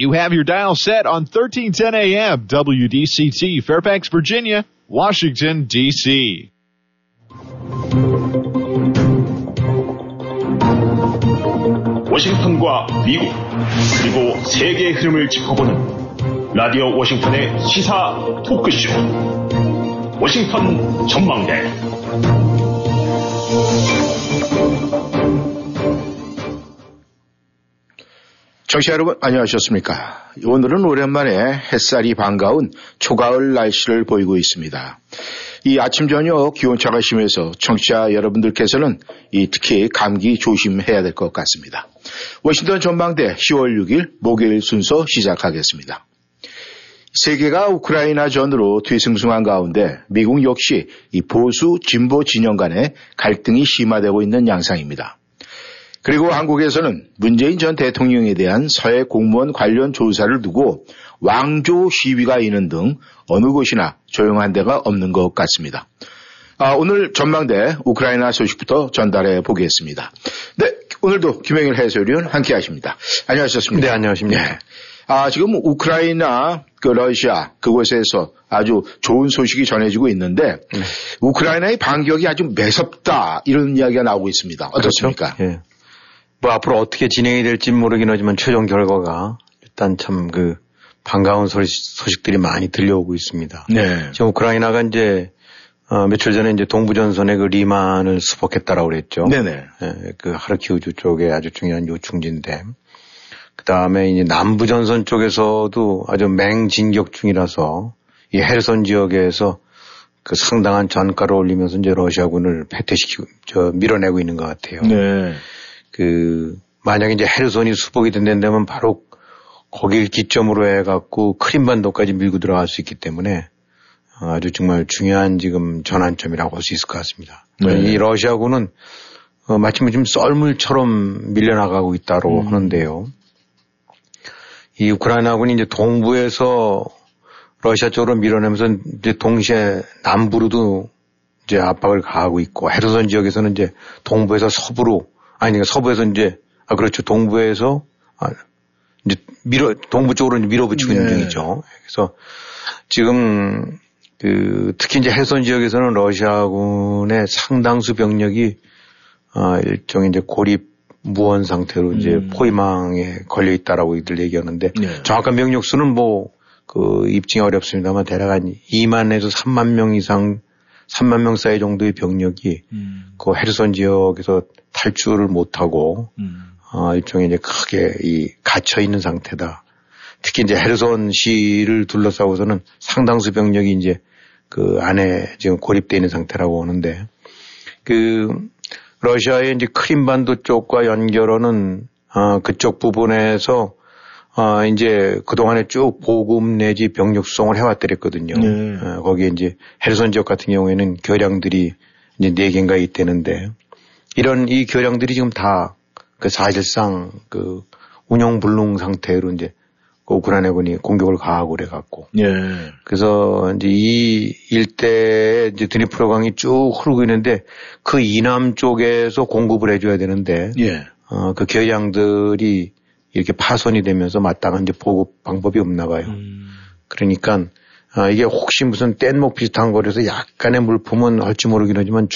You have your dial set on 1310 AM, WDCT, Fairfax, Virginia, Washington, D.C. 워싱턴과 미국, 그리고 세계의 흐름을 짚어보는 라디오 워싱턴의 시사 토크쇼, 워싱턴 전망대. 청취자 여러분, 안녕하셨습니까? 오늘은 오랜만에 햇살이 반가운 초가을 날씨를 보이고 있습니다. 이 아침 저녁 기온차가 심해서 청취자 여러분들께서는 특히 감기 조심해야 될 것 같습니다. 워싱턴 전망대 10월 6일 목요일 순서 시작하겠습니다. 세계가 우크라이나 전으로 뒤숭숭한 가운데 미국 역시 이 보수 진보 진영 간의 갈등이 심화되고 있는 양상입니다. 그리고 한국에서는 문재인 전 대통령에 대한 서해 공무원 관련 조사를 두고 왕조 시위가 있는 등 어느 곳이나 조용한 데가 없는 것 같습니다. 오늘 전망대 우크라이나 소식부터 전달해 보겠습니다. 네, 오늘도 김영일 해설위원 함께 하십니다. 안녕하셨습니까? 네, 안녕하십니까? 네. 지금 우크라이나, 러시아, 그곳에서 아주 좋은 소식이 전해지고 있는데, 네. 우크라이나의 반격이 아주 매섭다, 이런 이야기가 나오고 있습니다. 어떻습니까? 그렇죠? 네. 뭐 앞으로 어떻게 진행이 될지 모르긴 하지만 최종 결과가 일단 참 반가운 소식들이 많이 들려오고 있습니다. 네. 지금 우크라이나가 며칠 전에 동부전선의 리만을 수복했다라고 그랬죠. 네네. 네, 하르키우주 쪽에 아주 중요한 요충지인데, 그 다음에 남부전선 쪽에서도 아주 맹진격 중이라서 이 헤르손 지역에서 상당한 전가를 올리면서 러시아군을 패퇴시키고, 밀어내고 있는 것 같아요. 네. 만약에 헤르손이 수복이 된다면 바로 거길 기점으로 해갖고 크림반도까지 밀고 들어갈 수 있기 때문에 아주 정말 중요한 지금 전환점이라고 할 수 있을 것 같습니다. 네. 이 러시아군은 마침 지금 썰물처럼 밀려나가고 있다고 하는데요. 이 우크라이나군이 동부에서 러시아 쪽으로 밀어내면서 동시에 남부로도 압박을 가하고 있고, 헤르손 지역에서는 동부에서 서부로, 서부에서 동부에서 동부 쪽으로 밀어붙이고 있는 중이죠. 그래서 지금 특히 헤르손 지역에서는 러시아군의 상당수 병력이 일종의 고립 무원 상태로 포위망에 걸려 있다라고 이들 얘기하는데, 네. 정확한 병력 수는 입증이 어렵습니다만 대략 한 2만에서 3만 명 이상, 3만 명 사이 정도의 병력이 헤르손 지역에서 탈출을 못하고 일종의 크게 갇혀 있는 상태다. 특히 헤르손 시를 둘러싸고서는 상당수 병력이 안에 지금 고립되어 있는 상태라고 하는데, 러시아의 크림반도 쪽과 연결하는 그쪽 부분에서 그동안에 쭉 보급 내지 병력 수송을 해왔더랬거든요. 네. 거기에 헤르손 지역 같은 경우에는 교량들이 4개인가 있대는데, 이런 이 교량들이 지금 다 사실상 운용불능 상태로 우크라이나군이 공격을 가하고 그래갖고. 예. 그래서 이 일대에 드니프로강이 쭉 흐르고 있는데 그 이남 쪽에서 공급을 해줘야 되는데. 예. 그 교량들이 이렇게 파손이 되면서 마땅한 보급 방법이 없나 봐요. 그러니까 이게 혹시 무슨 뗏목 비슷한 거라서 약간의 물품은 할지 모르긴 하지만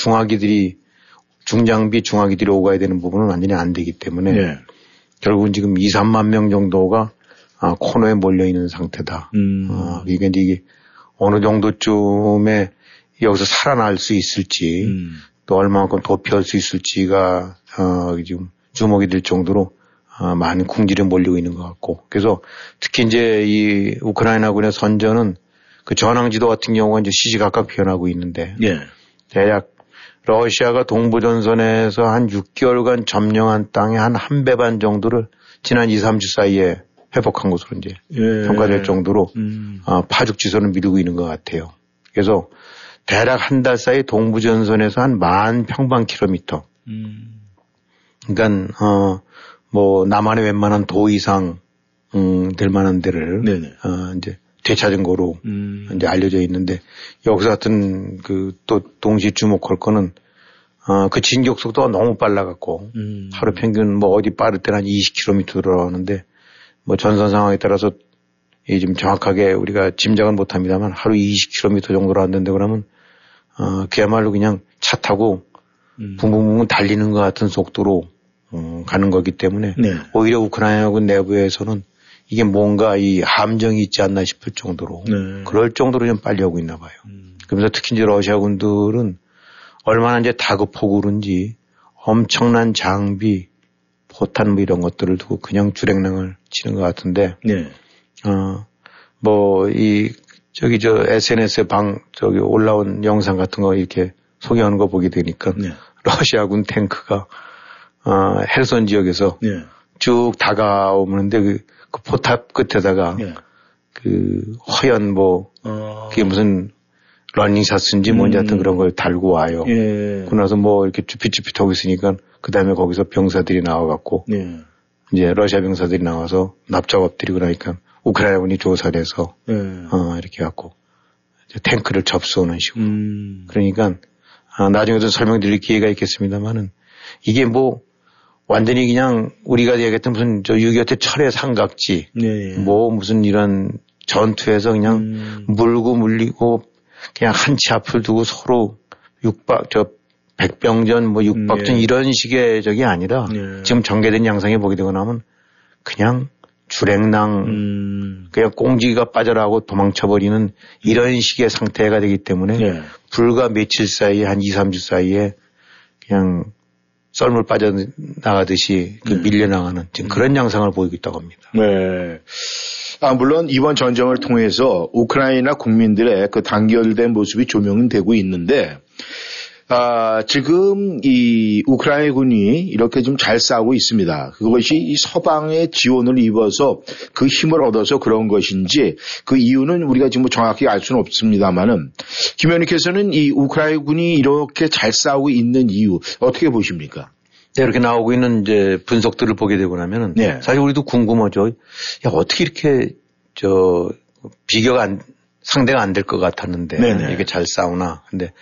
중장비 중화기들이 오가야 되는 부분은 완전히 안 되기 때문에. 예. 결국은 지금 2, 3만 명 정도가 코너에 몰려있는 상태다. 그러니까 이게 어느 정도쯤에 여기서 살아날 수 있을지, 또 얼마만큼 도피할 수 있을지가, 지금 주목이 될 정도로, 많은 궁지를 몰리고 있는 것 같고. 그래서 특히 이 우크라이나군의 선전은 전황지도 같은 경우가 시시각각 변하고 있는데. 예. 대략 러시아가 동부전선에서 한 6개월간 점령한 땅의 한 배 반 정도를 지난 2, 3주 사이에 회복한 것으로 평가될 정도로 파죽지선을 미루고 있는 것 같아요. 그래서 대략 한 달 사이 동부전선에서 한 10,000 평방킬로미터. 그러니까 남한의 웬만한 도 이상 될 만한 데를 되찾은 거로 알려져 있는데, 여기서 하여튼 또 동시에 주목할 거는 그 진격 속도가 너무 빨라갖고 하루 평균 어디 빠를 때는 한 20km 들어가는데 뭐 전선 상황에 따라서 이 좀 정확하게 우리가 짐작은 못합니다만 하루 20km 정도로 안된다 그러면 그야말로 그냥 차 타고 붕붕붕 달리는 것 같은 속도로 가는 거기 때문에 네. 오히려 우크라이나군 내부에서는 이게 뭔가 이 함정이 있지 않나 싶을 정도로 네. 그럴 정도로 좀 빨리 하고 있나 봐요. 그러면서 특히 이제 러시아군들은 얼마나 이제 다급하고 그런지 엄청난 장비, 포탄 뭐 이런 것들을 두고 그냥 주랭랑을 치는 것 같은데, 네. SNS에 올라온 영상 같은 거 이렇게 소개하는 거 보게 되니까, 네. 러시아군 탱크가, 헤르손 지역에서 네. 쭉 다가오는데 그 포탑 끝에다가, 네. 허연 그게 무슨 러닝샷인지 뭔지 하여튼 그런 걸 달고 와요. 예. 그러나서 이렇게 쭈삣쭈삣하고 있으니까 그 다음에 거기서 병사들이 나와갖고 예. 이제 러시아 병사들이 나와서 납작 엎드리고 나니까 우크라이나군이 조사를 해서 예. 이렇게 갖고 탱크를 접수하는 식으로. 그러니까 나중에도 설명드릴 기회가 있겠습니다만은 이게 완전히 그냥 우리가 얘기했던 무슨 6.25 때 철의 삼각지 예. 무슨 이런 전투에서 그냥 물고 물리고 그냥 한 치 앞을 두고 서로 백병전, 육박전 예. 이런 식의 적이 아니라 예. 지금 전개된 양상에 보게 되고 나면 그냥 주랭랑 그냥 꽁지가 빠져나가고 도망쳐버리는 이런 식의 상태가 되기 때문에 예. 불과 며칠 사이에 한 2, 3주 사이에 그냥 썰물 빠져나가듯이 밀려나가는 지금 그런 양상을 보이고 있다고 합니다. 네. 물론 이번 전쟁을 통해서 우크라이나 국민들의 그 단결된 모습이 조명은 되고 있는데, 지금 이 우크라이나군이 이렇게 좀 잘 싸우고 있습니다. 그것이 이 서방의 지원을 입어서 그 힘을 얻어서 그런 것인지 그 이유는 우리가 지금 정확히 알 수는 없습니다만은 김 의원님께서는 이 우크라이나군이 이렇게 잘 싸우고 있는 이유 어떻게 보십니까? 네, 이렇게 나오고 있는 이제 분석들을 보게 되고 나면은 네. 사실 우리도 궁금하죠. 야, 어떻게 이렇게 상대가 안 될 것 같았는데 네네. 이렇게 잘 싸우나. 근데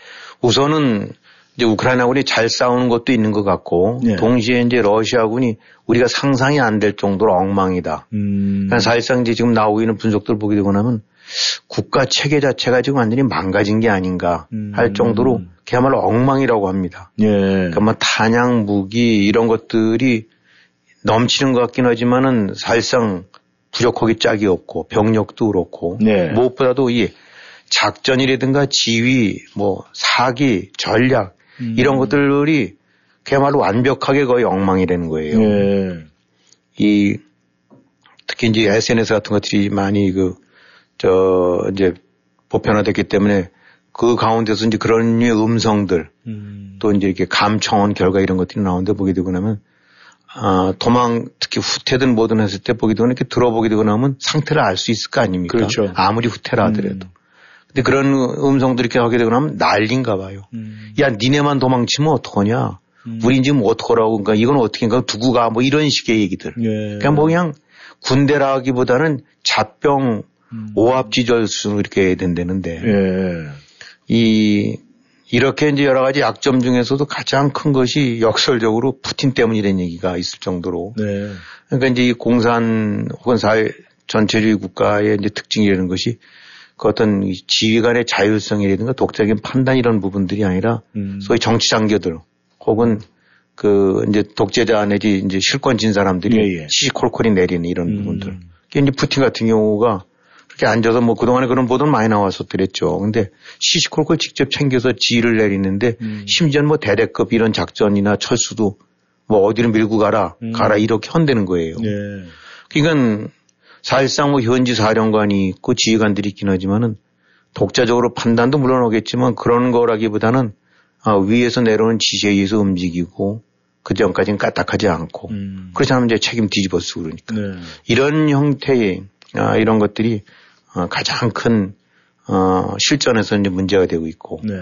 우선은 이제 우크라이나군이 잘 싸우는 것도 있는 것 같고 네. 동시에 이제 러시아군이 우리가 상상이 안 될 정도로 엉망이다. 그러니까 사실상 이제 지금 나오고 있는 분석들을 보게 되고 나면 국가 체계 자체가 지금 완전히 망가진 게 아닌가 할 정도로 그야말로 엉망이라고 합니다. 예. 그러니까 탄약, 무기 이런 것들이 넘치는 것 같긴 하지만은 사실상 부족하기 짝이 없고 병력도 그렇고 예. 무엇보다도 이 작전이라든가 지휘, 사기, 전략 이런 것들이 그야말로 완벽하게 거의 엉망이라는 거예요. 예. 특히 이제 SNS 같은 것들이 많이 이제 보편화됐기 때문에 그 가운데서 이제 그런 류의 음성들 또 이제 이렇게 감청원 결과 이런 것들이 나오는데 보게 되고 나면 특히 후퇴든 뭐든 했을 때 보게 되고 이렇게 들어보게 되고 나면 상태를 알 수 있을 거 아닙니까? 그렇죠. 아무리 후퇴라 하더라도. 근데 그런 음성들이 이렇게 하게 되고 나면 난리인가 봐요. 야, 니네만 도망치면 어떡하냐? 우린 지금 어떡하라고, 그러니까 이건 어떻게인가, 두고 가, 이런 식의 얘기들. 예. 그냥 군대라기보다는 잡병, 오합지졸수 이렇게 해야 된다는데 예. 이렇게 이제 여러 가지 약점 중에서도 가장 큰 것이 역설적으로 푸틴 때문이라는 얘기가 있을 정도로 네. 그러니까 이제 이 공산 혹은 사회 전체주의 국가의 이제 특징이라는 것이 그 어떤 지휘관의 자율성이라든가 독자적인 판단 이런 부분들이 아니라 소위 정치 장교들 혹은 그 이제 독재자 내지 이제 실권진 사람들이 예, 예. 시시콜콜이 내리는 이런 부분들. 그러니까 이제 푸틴 같은 경우가 이렇게 앉아서 그동안에 그런 보도는 많이 나왔었더랬죠. 근데 시시콜콜 직접 챙겨서 지휘를 내리는데 심지어는 대대급 이런 작전이나 철수도 어디를 밀고 가라 이렇게 헌대는 거예요. 예. 그러니까 사실상 현지 사령관이 있고 지휘관들이 있긴 하지만은 독자적으로 판단도 물론 오겠지만 그런 거라기보다는 위에서 내려오는 지시에 의해서 움직이고 그 전까지는 까딱하지 않고 그렇지 않으면 이제 책임 뒤집어 쓰고 그러니까. 네. 이런 형태의 이런 것들이 가장 큰 실전에서 이제 문제가 되고 있고, 네.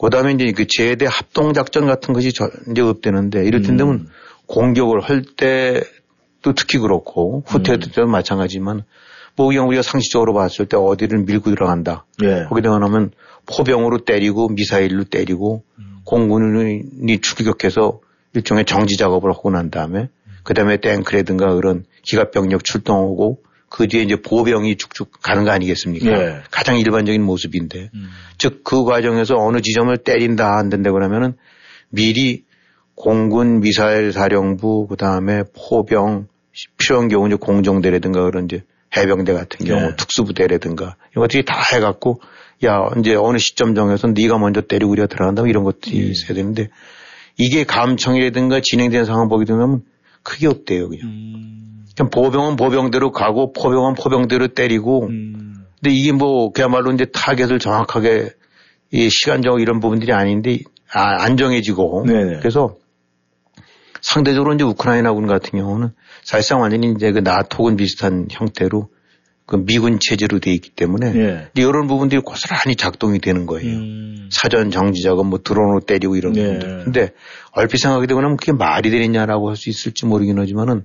그다음에 이제 그 제대 합동 작전 같은 것이 이제 없대는데 이럴 텐데면 공격을 할 때도 특히 그렇고 후퇴도 마찬가지지만 우리가 상식적으로 봤을 때 어디를 밀고 들어간다. 네. 거기에 대하면 포병으로 때리고 미사일로 때리고 공군이 추격해서 일종의 정지 작업을 하고 난 다음에 그다음에 탱크라든가 그런 기갑병력 출동하고 그 뒤에 이제 보병이 쭉쭉 가는 거 아니겠습니까? 네. 가장 일반적인 모습인데, 즉 그 과정에서 어느 지점을 때린다 안 된다고 하면은 미리 공군 미사일 사령부 그다음에 포병 필요한 경우 이제 공정대라든가 그런 이제 해병대 같은 경우 네. 특수부대라든가 이런 것들이 다 해갖고 야 이제 어느 시점 정해서 네가 먼저 때리고 우리가 들어간다면 이런 것들이 있어야 되는데 이게 감청이라든가 진행된 상황 보게 되면 크게 없대요 그냥. 그냥 보병은 보병대로 가고 포병은 포병대로 때리고. 근데 이게 뭐 그야말로 이제 타겟을 정확하게 이 시간적 이런 부분들이 아닌데 안 정해지고. 네네. 그래서 상대적으로 이제 우크라이나군 같은 경우는 사실상 완전히 이제 그 나토군 비슷한 형태로 그 미군 체제로 돼 있기 때문에 예. 이런 부분들이 고스란히 작동이 되는 거예요. 사전 정지 작업, 뭐 드론으로 때리고 이런 부분들. 예. 근데 얼핏 생각이 되면 그게 말이 되느냐라고 할 수 있을지 모르긴 하지만은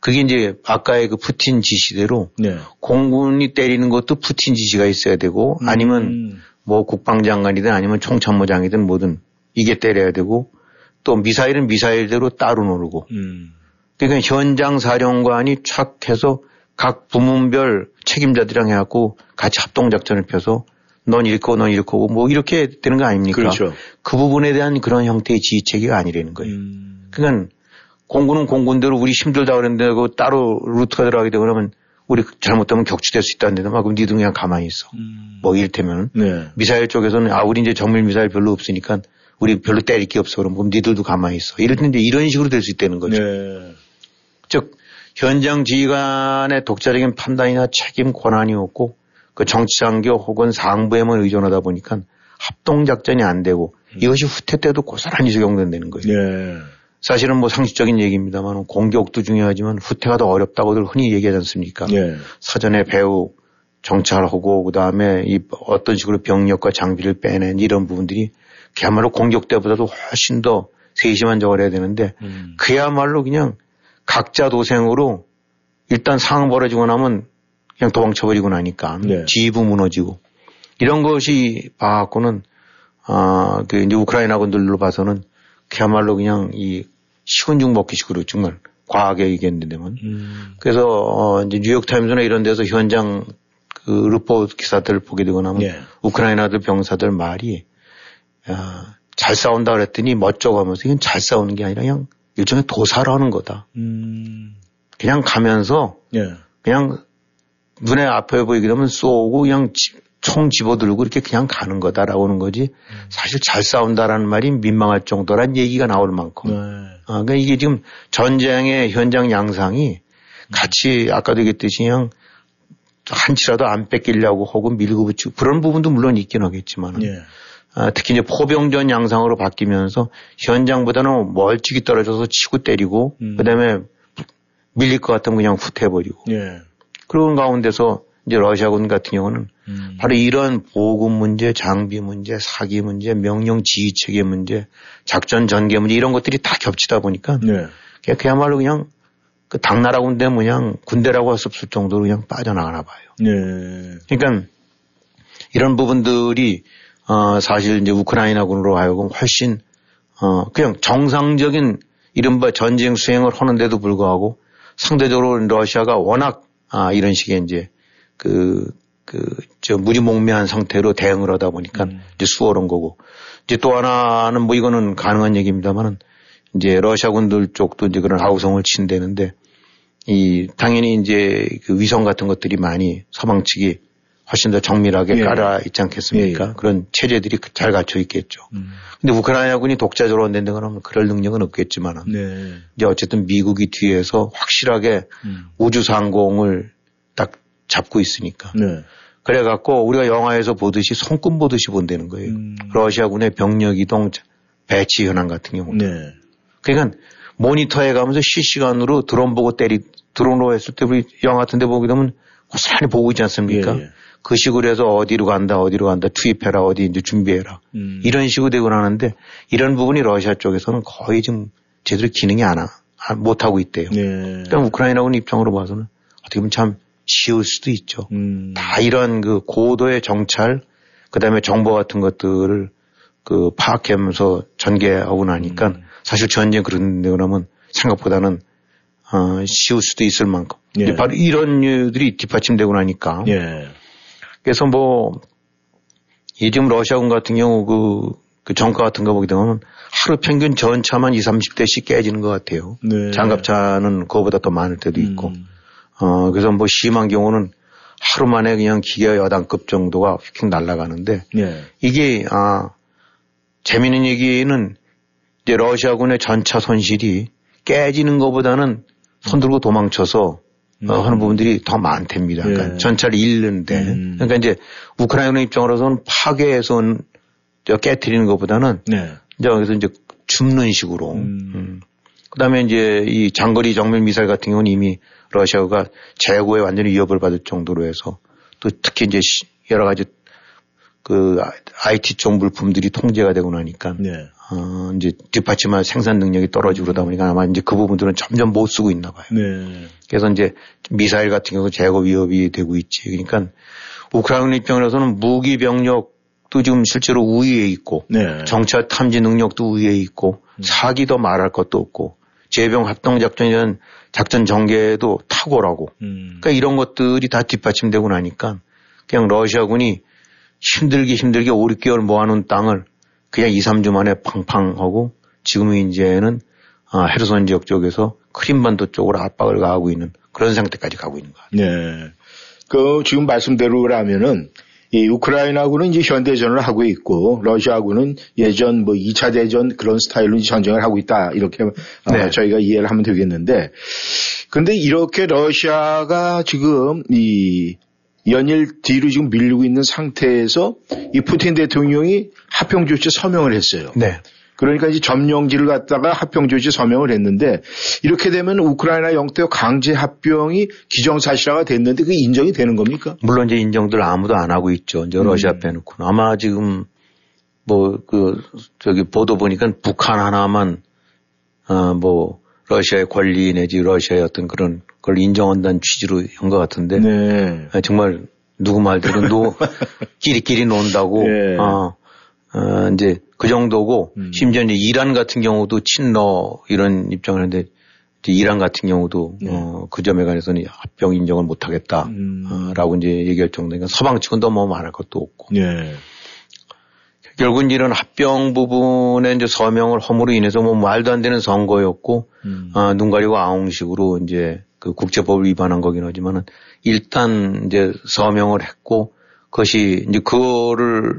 그게 이제 아까의 그 푸틴 지시대로 예. 공군이 때리는 것도 푸틴 지시가 있어야 되고 아니면 뭐 국방장관이든 아니면 총참모장이든 뭐든 이게 때려야 되고 또 미사일은 미사일대로 따로 노르고. 그러니까 현장 사령관이 착 해서 각 부문별 책임자들이랑 해갖고 같이 합동작전을 펴서 넌 이렇고 넌 이렇고 뭐 이렇게 되는 거 아닙니까? 그렇죠. 그 부분에 대한 그런 형태의 지휘체계가 아니라는 거예요. 그러니까 공군은 공군대로 우리 힘들다 그랬는데 그 따로 루트가 들어가게 되고 그러면 우리 잘못하면 격추될 수 있다는데 그럼 니도 그냥 가만히 있어. 뭐 이를테면 네. 미사일 쪽에서는 아 우리 이제 정밀 미사일 별로 없으니까 우리 별로 때릴 게 없어. 그럼 니들도 가만히 있어. 이랬는데 이런 식으로 될 수 있다는 거죠. 네. 즉 현장 지휘관의 독자적인 판단이나 책임 권한이 없고 그 정치장교 혹은 상부에만 의존하다 보니까 합동작전이 안 되고 이것이 후퇴 때도 고스란히 적용된다는 거예요. 네. 사실은 뭐 상식적인 얘기입니다만 공격도 중요하지만 후퇴가 더 어렵다고들 흔히 얘기하지 않습니까? 네. 사전에 배우 정찰하고 그다음에 이 어떤 식으로 병력과 장비를 빼낸 이런 부분들이 그야말로 공격 때보다도 훨씬 더 세심한 저걸 해야 되는데 그야말로 그냥 각자 도생으로 일단 상황 벌어지고 나면 그냥 도망쳐버리고 나니까 네. 지휘부 무너지고 이런 것이 봐갖고는 그 이제 우크라이나군들로 봐서는 그야말로 그냥 이 식은 죽 먹기식으로 정말 과하게 얘기했는데만 그래서 이제 뉴욕타임즈나 이런 데서 현장 그 루포 기사들 보게 되고 나면 네. 우크라이나들 병사들 말이 야, 잘 싸운다 그랬더니 멋쩍어 하면서 이건 잘 싸우는 게 아니라 그냥 일종의 도살하는 거다. 그냥 가면서 예. 그냥 눈에 앞에 보이게 되면 쏘고 그냥 총 집어들고 이렇게 그냥 가는 거다라고 하는 거지 사실 잘 싸운다라는 말이 민망할 정도란 얘기가 나올 만큼. 네. 그러니까 이게 지금 전쟁의 현장 양상이 같이 아까도 얘기했듯이 그냥 한치라도 안 뺏기려고 혹은 밀고 붙이고 그런 부분도 물론 있긴 하겠지만 예. 특히 이제 포병전 양상으로 바뀌면서 현장보다는 멀찍이 떨어져서 치고 때리고 그다음에 밀릴 것 같으면 그냥 후퇴해버리고 예. 그런 가운데서 이제 러시아군 같은 경우는 바로 이런 보급 문제, 장비 문제, 사기 문제, 명령 지휘 체계 문제, 작전 전개 문제 이런 것들이 다 겹치다 보니까 예. 그야말로 그냥 그 당나라 군대 그냥 군대라고 할 수 없을 정도로 그냥 빠져나가나 봐요. 예. 그러니까 이런 부분들이 사실 이제 우크라이나군으로 하여금 훨씬, 그냥 정상적인 이른바 전쟁 수행을 하는데도 불구하고 상대적으로 러시아가 워낙, 이런 식의 이제 무지몽매한 상태로 대응을 하다 보니까 이제 수월한 거고 이제 또 하나는 뭐 이거는 가능한 얘기입니다만은 이제 러시아군들 쪽도 이제 그런 아우성을 친대는데 이, 당연히 이제 그 위성 같은 것들이 많이 서방 측이 훨씬 더 정밀하게 예. 깔아 있지 않겠습니까? 예. 그런 체제들이 잘 갖춰 있겠죠. 근데 우크라이나군이 독자적으로 낸 데가 하면 그럴 능력은 없겠지만은. 네. 이제 어쨌든 미국이 뒤에서 확실하게 우주상공을 딱 잡고 있으니까. 네. 그래갖고 우리가 영화에서 보듯이 손금 보듯이 본다는 거예요. 러시아군의 병력 이동 배치 현황 같은 경우는. 네. 그러니까 모니터에 가면서 실시간으로 드론 보고 드론으로 했을 때 우리 영화 같은 데 보게 되면 고스란히 보고 있지 않습니까? 예. 그 식으로 해서 어디로 간다, 투입해라, 어디 이제 준비해라. 이런 식으로 되고 나는데 이런 부분이 러시아 쪽에서는 거의 지금 제대로 기능이 못하고 있대요. 네. 그러니까 우크라이나군 입장으로 봐서는 어떻게 보면 참 쉬울 수도 있죠. 다 이런 그 고도의 정찰, 그 다음에 정보 같은 것들을 그 파악하면서 전개하고 나니까 사실 전쟁 그런 데 그러면 생각보다는 씌울 수도 있을 만큼. 예. 바로 이런 이유들이 뒷받침되고 나니까. 예. 그래서 뭐, 요즘 러시아군 같은 경우 그 정가 같은 거 보게 되면 하루 평균 전차만 20, 30대씩 깨지는 것 같아요. 네. 장갑차는 그거보다 더 많을 때도 있고. 그래서 뭐 심한 경우는 하루 만에 그냥 기계 여단급 정도가 휙휙 날아가는데. 네. 이게, 재미있는 얘기는 이제 러시아군의 전차 손실이 깨지는 것보다는 손 들고 도망쳐서 하는 부분들이 더 많답니다. 그러니까 예. 전차를 잃는데. 그러니까 이제 우크라이나 입장으로서는 파괴해서 깨트리는 것보다는 네. 이제 여기서 이제 줍는 식으로. 그다음에 이제 이 장거리 정면 미사일 같은 경우는 이미 러시아가 재고에 완전히 위협을 받을 정도로 해서 또 특히 이제 여러 가지 그 IT 쪽 물품들이 통제가 되고 나니까. 네. 이제 뒷받침할 생산 능력이 떨어지고 그러다 보니까 아마 이제 그 부분들은 점점 못 쓰고 있나 봐요. 네. 그래서 이제 미사일 같은 경우도 재고 위협이 되고 있지. 그러니까 우크라이나 입장에서는 무기 병력도 지금 실제로 우위에 있고 네. 정찰 탐지 능력도 우위에 있고 사기도 말할 것도 없고 재병 합동 작전이라는 작전 전개도 탁월하고 그러니까 이런 것들이 다 뒷받침되고 나니까 그냥 러시아군이 힘들게 5, 6개월 모아놓은 땅을 그냥 2, 3주 만에 팡팡하고 지금 이제는 헤르손 지역 쪽에서 크림반도 쪽으로 압박을 가하고 있는 그런 상태까지 가고 있는 것 같아요. 네. 그 지금 말씀대로라면은 이 우크라이나군은 이제 현대전을 하고 있고 러시아군은 예전 뭐 2차 대전 그런 스타일로 전쟁을 하고 있다 이렇게 네. 저희가 이해를 하면 되겠는데 근데 이렇게 러시아가 지금 이 연일 뒤로 지금 밀리고 있는 상태에서 이 푸틴 대통령이 합병조치에 서명을 했어요. 네. 그러니까 이제 점령지를 갖다가 합병조치에 서명을 했는데 이렇게 되면 우크라이나 영토 강제 합병이 기정사실화가 됐는데 그게 인정이 되는 겁니까? 물론 이제 인정들 아무도 안 하고 있죠. 이제 러시아 빼놓고는. 아마 지금 뭐 그 저기 보도 보니까 북한 하나만 뭐 러시아의 권리 내지 러시아의 어떤 그런 걸 인정한다는 취지로 한 것 같은데 네. 정말 누구 말대로 끼리끼리 논다고 네. 이제 그 정도고 심지어 이제 이란 같은 경우도 친러 이런 입장을 하는데 이제 이란 같은 경우도 네. 그 점에 관해서는 합병 인정을 못하겠다라고 이제 얘기할 정도니까 서방 측은 더 뭐 말할 것도 없고 네. 결국은 이런 합병 부분에 이제 서명을 함으로 인해서 뭐 말도 안 되는 선거였고, 눈 가리고 아웅식으로 이제 그 국제법을 위반한 거긴 하지만은 일단 이제 서명을 했고, 그것이 이제 그거를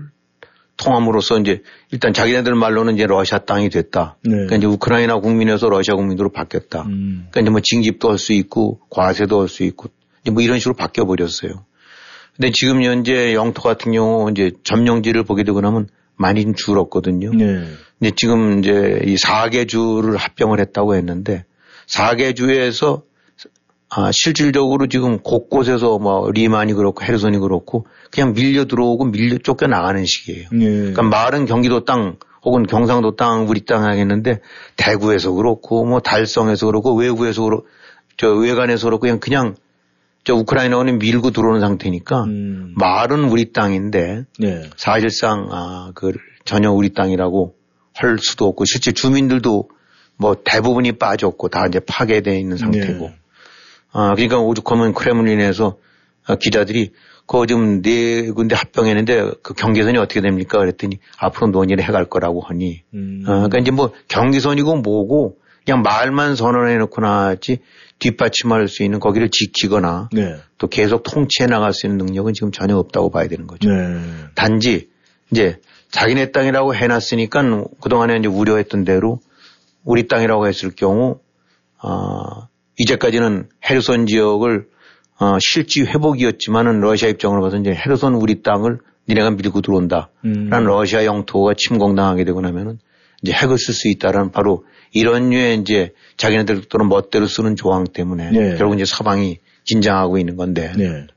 통함으로써 이제 일단 자기네들 말로는 이제 러시아 땅이 됐다. 네. 그러니까 이제 우크라이나 국민에서 러시아 국민으로 바뀌었다. 그러니까 이제 뭐 징집도 할 수 있고, 과세도 할 수 있고, 이제 뭐 이런 식으로 바뀌어버렸어요. 근데 지금 현재 영토 같은 경우 이제 점령지를 보게 되고 나면 많이 좀 줄었거든요. 네. 근데 지금 이제 이 4개 주를 합병을 했다고 했는데 4개 주에서 실질적으로 지금 곳곳에서 뭐 리만이 그렇고 헤르손이 그렇고 그냥 밀려 들어오고 밀려 쫓겨 나가는 식이에요. 네. 그러니까 말은 경기도 땅 혹은 경상도 땅 우리 땅 하겠는데 대구에서 그렇고 뭐 달성에서 그렇고 외구에서 그렇고 저 외관에서 그렇고 그냥 우크라이나는 밀고 들어오는 상태니까 말은 우리 땅인데 네. 사실상 그 전혀 우리 땅이라고 할 수도 없고 실제 주민들도 뭐 대부분이 빠졌고 다 이제 파괴되어 있는 상태고 네. 그러니까 오죽하면 크렘린에서 기자들이 그거 지금 4군데 합병했는데 그 경계선이 어떻게 됩니까? 그랬더니 앞으로 논의를 해갈 거라고 하니 그러니까 이제 뭐 경계선이고 뭐고 그냥 말만 선언해 놓고 나지 뒷받침할 수 있는 거기를 지키거나 네. 또 계속 통치해 나갈 수 있는 능력은 지금 전혀 없다고 봐야 되는 거죠. 네. 단지 이제 자기네 땅이라고 해놨으니까 그동안에 이제 우려했던 대로 우리 땅이라고 했을 경우 이제까지는 헤르손 지역을 실지 회복이었지만은 러시아 입장으로 봐서 이제 헤르손 우리 땅을 니네가 밀고 들어온다라는 러시아 영토가 침공당하게 되고 나면은 이제 핵을 쓸 수 있다라는 바로 이런 류의 이제 자기네들 또는 멋대로 쓰는 조항 때문에 네. 결국 이제 서방이 긴장하고 있는 건데 네.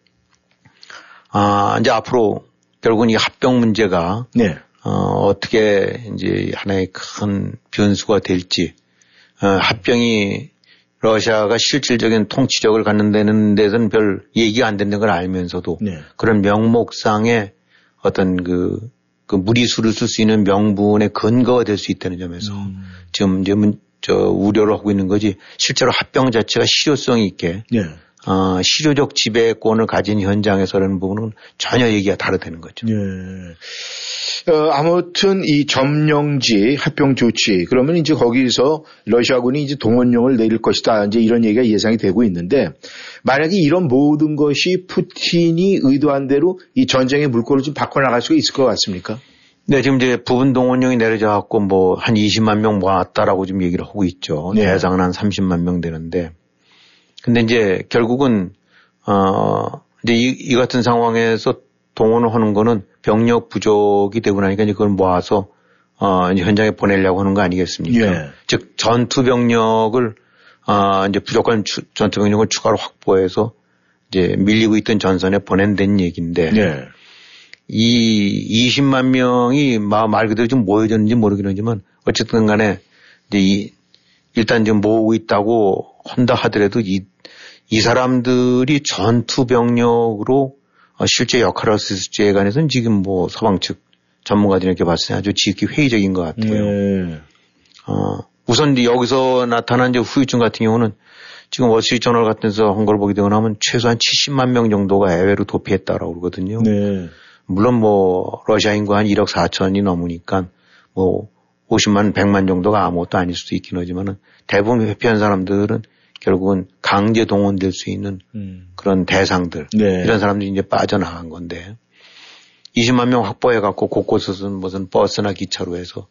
이제 앞으로 결국은 이 합병 문제가 네. 어떻게 이제 하나의 큰 변수가 될지 합병이 러시아가 실질적인 통치력을 갖는다는 데서는 별 얘기가 안 된다는 걸 알면서도 네. 그런 명목상의 어떤 그 무리수를 쓸 수 있는 명분의 근거가 될 수 있다는 점에서 지금 이제 우려를 하고 있는 거지 실제로 합병 자체가 실효성 있게 네. 실효적 지배권을 가진 현장에서라는 부분은 전혀 얘기가 다르다는 거죠. 예. 아무튼 이 점령지 합병 조치 그러면 이제 거기서 러시아군이 이제 동원령을 내릴 것이다. 이제 이런 얘기가 예상이 되고 있는데 만약에 이런 모든 것이 푸틴이 의도한 대로 이 전쟁의 물꼬를 좀 바꿔나갈 수가 있을 것 같습니까? 네, 지금 이제 부분 동원령이 내려져 갖고 뭐 한 20만 명 모았다라고 지금 얘기를 하고 있죠. 네. 대상은 한 30만 명 되는데. 근데 이제 결국은 이제 이 같은 상황에서 동원을 하는 거는 병력 부족이 되고 나니까 이제 그걸 모아서 이제 현장에 보내려고 하는 거 아니겠습니까? 예. 즉 전투 병력을 이제 부족한 전투 병력을 추가로 확보해서 이제 밀리고 있던 전선에 보낸다는 얘기인데 예. 이 20만 명이 말 그대로 좀 모여졌는지 모르긴 하지만 어쨌든 간에 이제 일단 지금 모으고 있다고 한다 하더라도 이 사람들이 전투 병력으로 실제 역할을 할 수 있을지에 관해서는 지금 뭐 서방 측 전문가들이 이렇게 봤을 때 아주 지극히 회의적인 것 같아요. 네. 우선 이제 여기서 나타난 이제 후유증 같은 경우는 지금 월스트리트 저널 같은 데서 한 걸 보게 되거나 하면 최소한 70만 명 정도가 해외로 도피했다라고 그러거든요. 네. 물론 뭐 러시아 인구 한 1억 4천이 넘으니까 뭐 50만, 100만 정도가 아무것도 아닐 수도 있긴 하지만은 대부분 회피한 사람들은 결국은 강제 동원될 수 있는 그런 대상들. 네. 이런 사람들이 이제 빠져나간 건데 20만 명 확보해갖고 곳곳에서 무슨 버스나 기차로 해서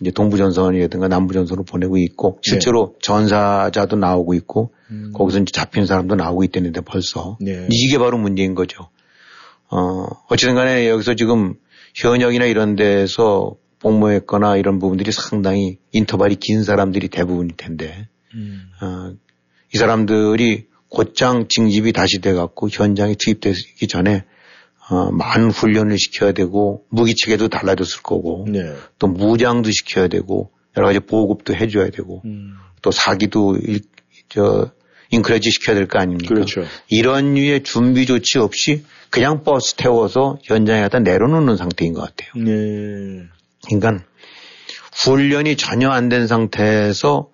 이제 동부전선이라든가 남부전선으로 보내고 있고 실제로 네. 전사자도 나오고 있고 거기서 이제 잡힌 사람도 나오고 있다는데 벌써. 네. 이게 바로 문제인 거죠. 어쨌든 간에 여기서 지금 현역이나 이런 데서 복무했거나 이런 부분들이 상당히 인터벌이 긴 사람들이 대부분일 텐데 이 사람들이 곧장 징집이 다시 돼갖고 현장에 투입되기 전에 많은 훈련을 시켜야 되고 무기체계도 달라졌을 거고 네. 또 무장도 시켜야 되고 여러 가지 보급도 해줘야 되고 또 사기도 인크레지 시켜야 될 거 아닙니까? 그렇죠. 이런 류의 준비 조치 없이 그냥 버스 태워서 현장에 갖다 내려놓는 상태인 것 같아요. 네. 그러니까 훈련이 전혀 안 된 상태에서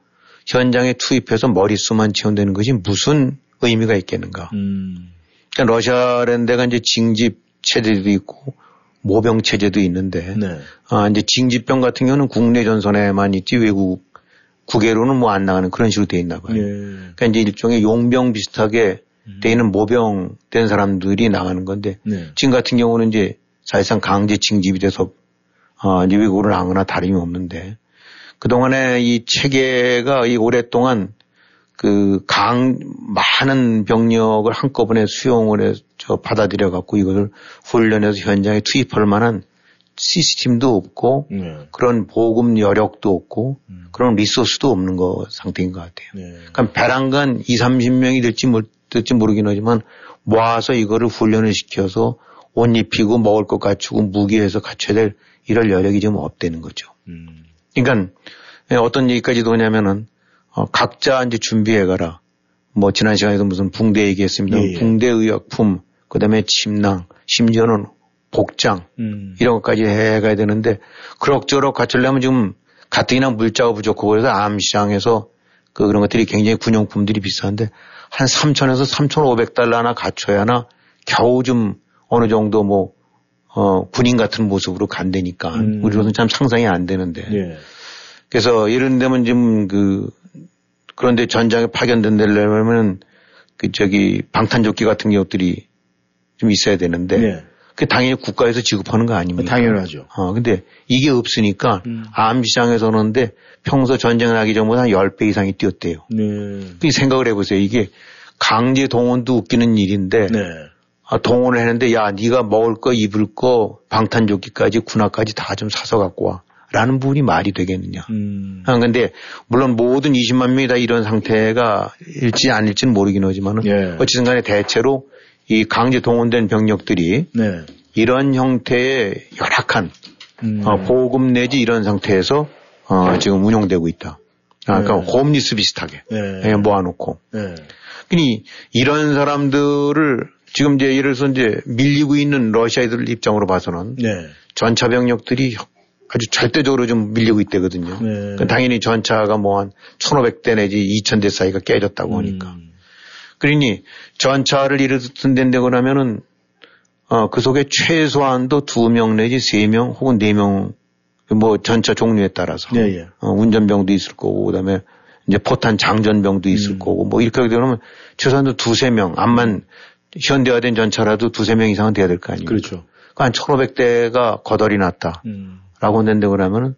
현장에 투입해서 머릿수만 채운다는 것이 무슨 의미가 있겠는가. 그러니까 러시아라는 데가 이제 징집 체제도 있고 모병 체제도 있는데 네. 이제 징집병 같은 경우는 국내 전선에만 있지 외국 국외로는 뭐 안 나가는 그런 식으로 돼 있나 봐요. 네. 그러니까 이제 일종의 용병 비슷하게 돼 있는 모병 된 사람들이 나가는 건데 네. 지금 같은 경우는 이제 사실상 강제 징집이 돼서 이제 외국으로 나거나 다름이 없는데 그동안에 이 체계가 이 오랫동안 많은 병력을 한꺼번에 수용을 해서 받아들여 갖고 이것을 훈련해서 현장에 투입할 만한 시스템도 없고 네. 그런 보급 여력도 없고 그런 리소스도 없는 거 상태인 것 같아요. 네. 그러니까 배란간 2, 30명이 될지 모르긴 하지만 모아서 이거를 훈련을 시켜서 옷 입히고 먹을 것 갖추고 무기해서 갖춰야 될 이럴 여력이 좀 없다는 거죠. 그러니까 어떤 얘기까지도 오냐면은 각자 이제 준비해가라. 뭐 지난 시간에도 무슨 붕대 얘기했습니다. 예, 예. 붕대 의약품, 그다음에 침낭, 심지어는 복장 이런 것까지 해가야 되는데 그럭저럭 갖추려면 지금 가뜩이나 물자가 부족하고 그래서 암시장에서 그런 것들이 굉장히 군용품들이 비싼데 한 3,000에서 3,500달러나 갖춰야나 겨우 좀 어느 정도 뭐 군인 같은 모습으로 간다니까. 우리로서는 참 상상이 안 되는데. 예. 그래서 예를 들면 지금 그런데 전장에 파견된 데려면은 방탄조끼 같은 것들이 좀 있어야 되는데. 예. 그 당연히 국가에서 지급하는 거 아닙니까? 당연하죠. 근데 이게 없으니까 암시장에서 오는데 평소 전쟁 나기 전보다 한 10배 이상이 뛰었대요. 네. 생각을 해보세요. 이게 강제 동원도 웃기는 일인데. 네. 동원을 했는데 야 네가 먹을 거 입을 거 방탄조끼까지 군화까지 다 좀 사서 갖고 와 라는 부분이 말이 되겠느냐. 그런데 물론 모든 20만 명이 다 이런 상태가 일지 아닐지는 모르긴 하지만 예. 어쨌든 간에 대체로 이 강제 동원된 병력들이 네. 이런 형태의 열악한 보급 내지 이런 상태에서 지금 운용되고 있다. 그러니까 네. 홈리스 비슷하게 네. 모아놓고 네. 그러니 이런 사람들을 지금 이제 예를 들어서 이제 밀리고 있는 러시아인들 입장으로 봐서는 네. 전차 병력들이 아주 절대적으로 좀 밀리고 있대거든요. 네. 그러니까 당연히 전차가 뭐 한 1,500대 내지 2,000대 사이가 깨졌다고 하니까. 그러니 전차를 이르듯 된다고 하면은 그 속에 최소한도 2명 내지 3명 혹은 4명 뭐 전차 종류에 따라서 예, 예. 운전병도 있을 거고 그다음에 이제 포탄 장전병도 있을 거고 뭐 이렇게 하게 되면 최소한도 2-3명 암만 현대화된 전차라도 2-3명 이상은 돼야 될 거 아니에요. 그렇죠. 그러니까 한 1,500대가 거덜이 났다. 라고 된다고 하면은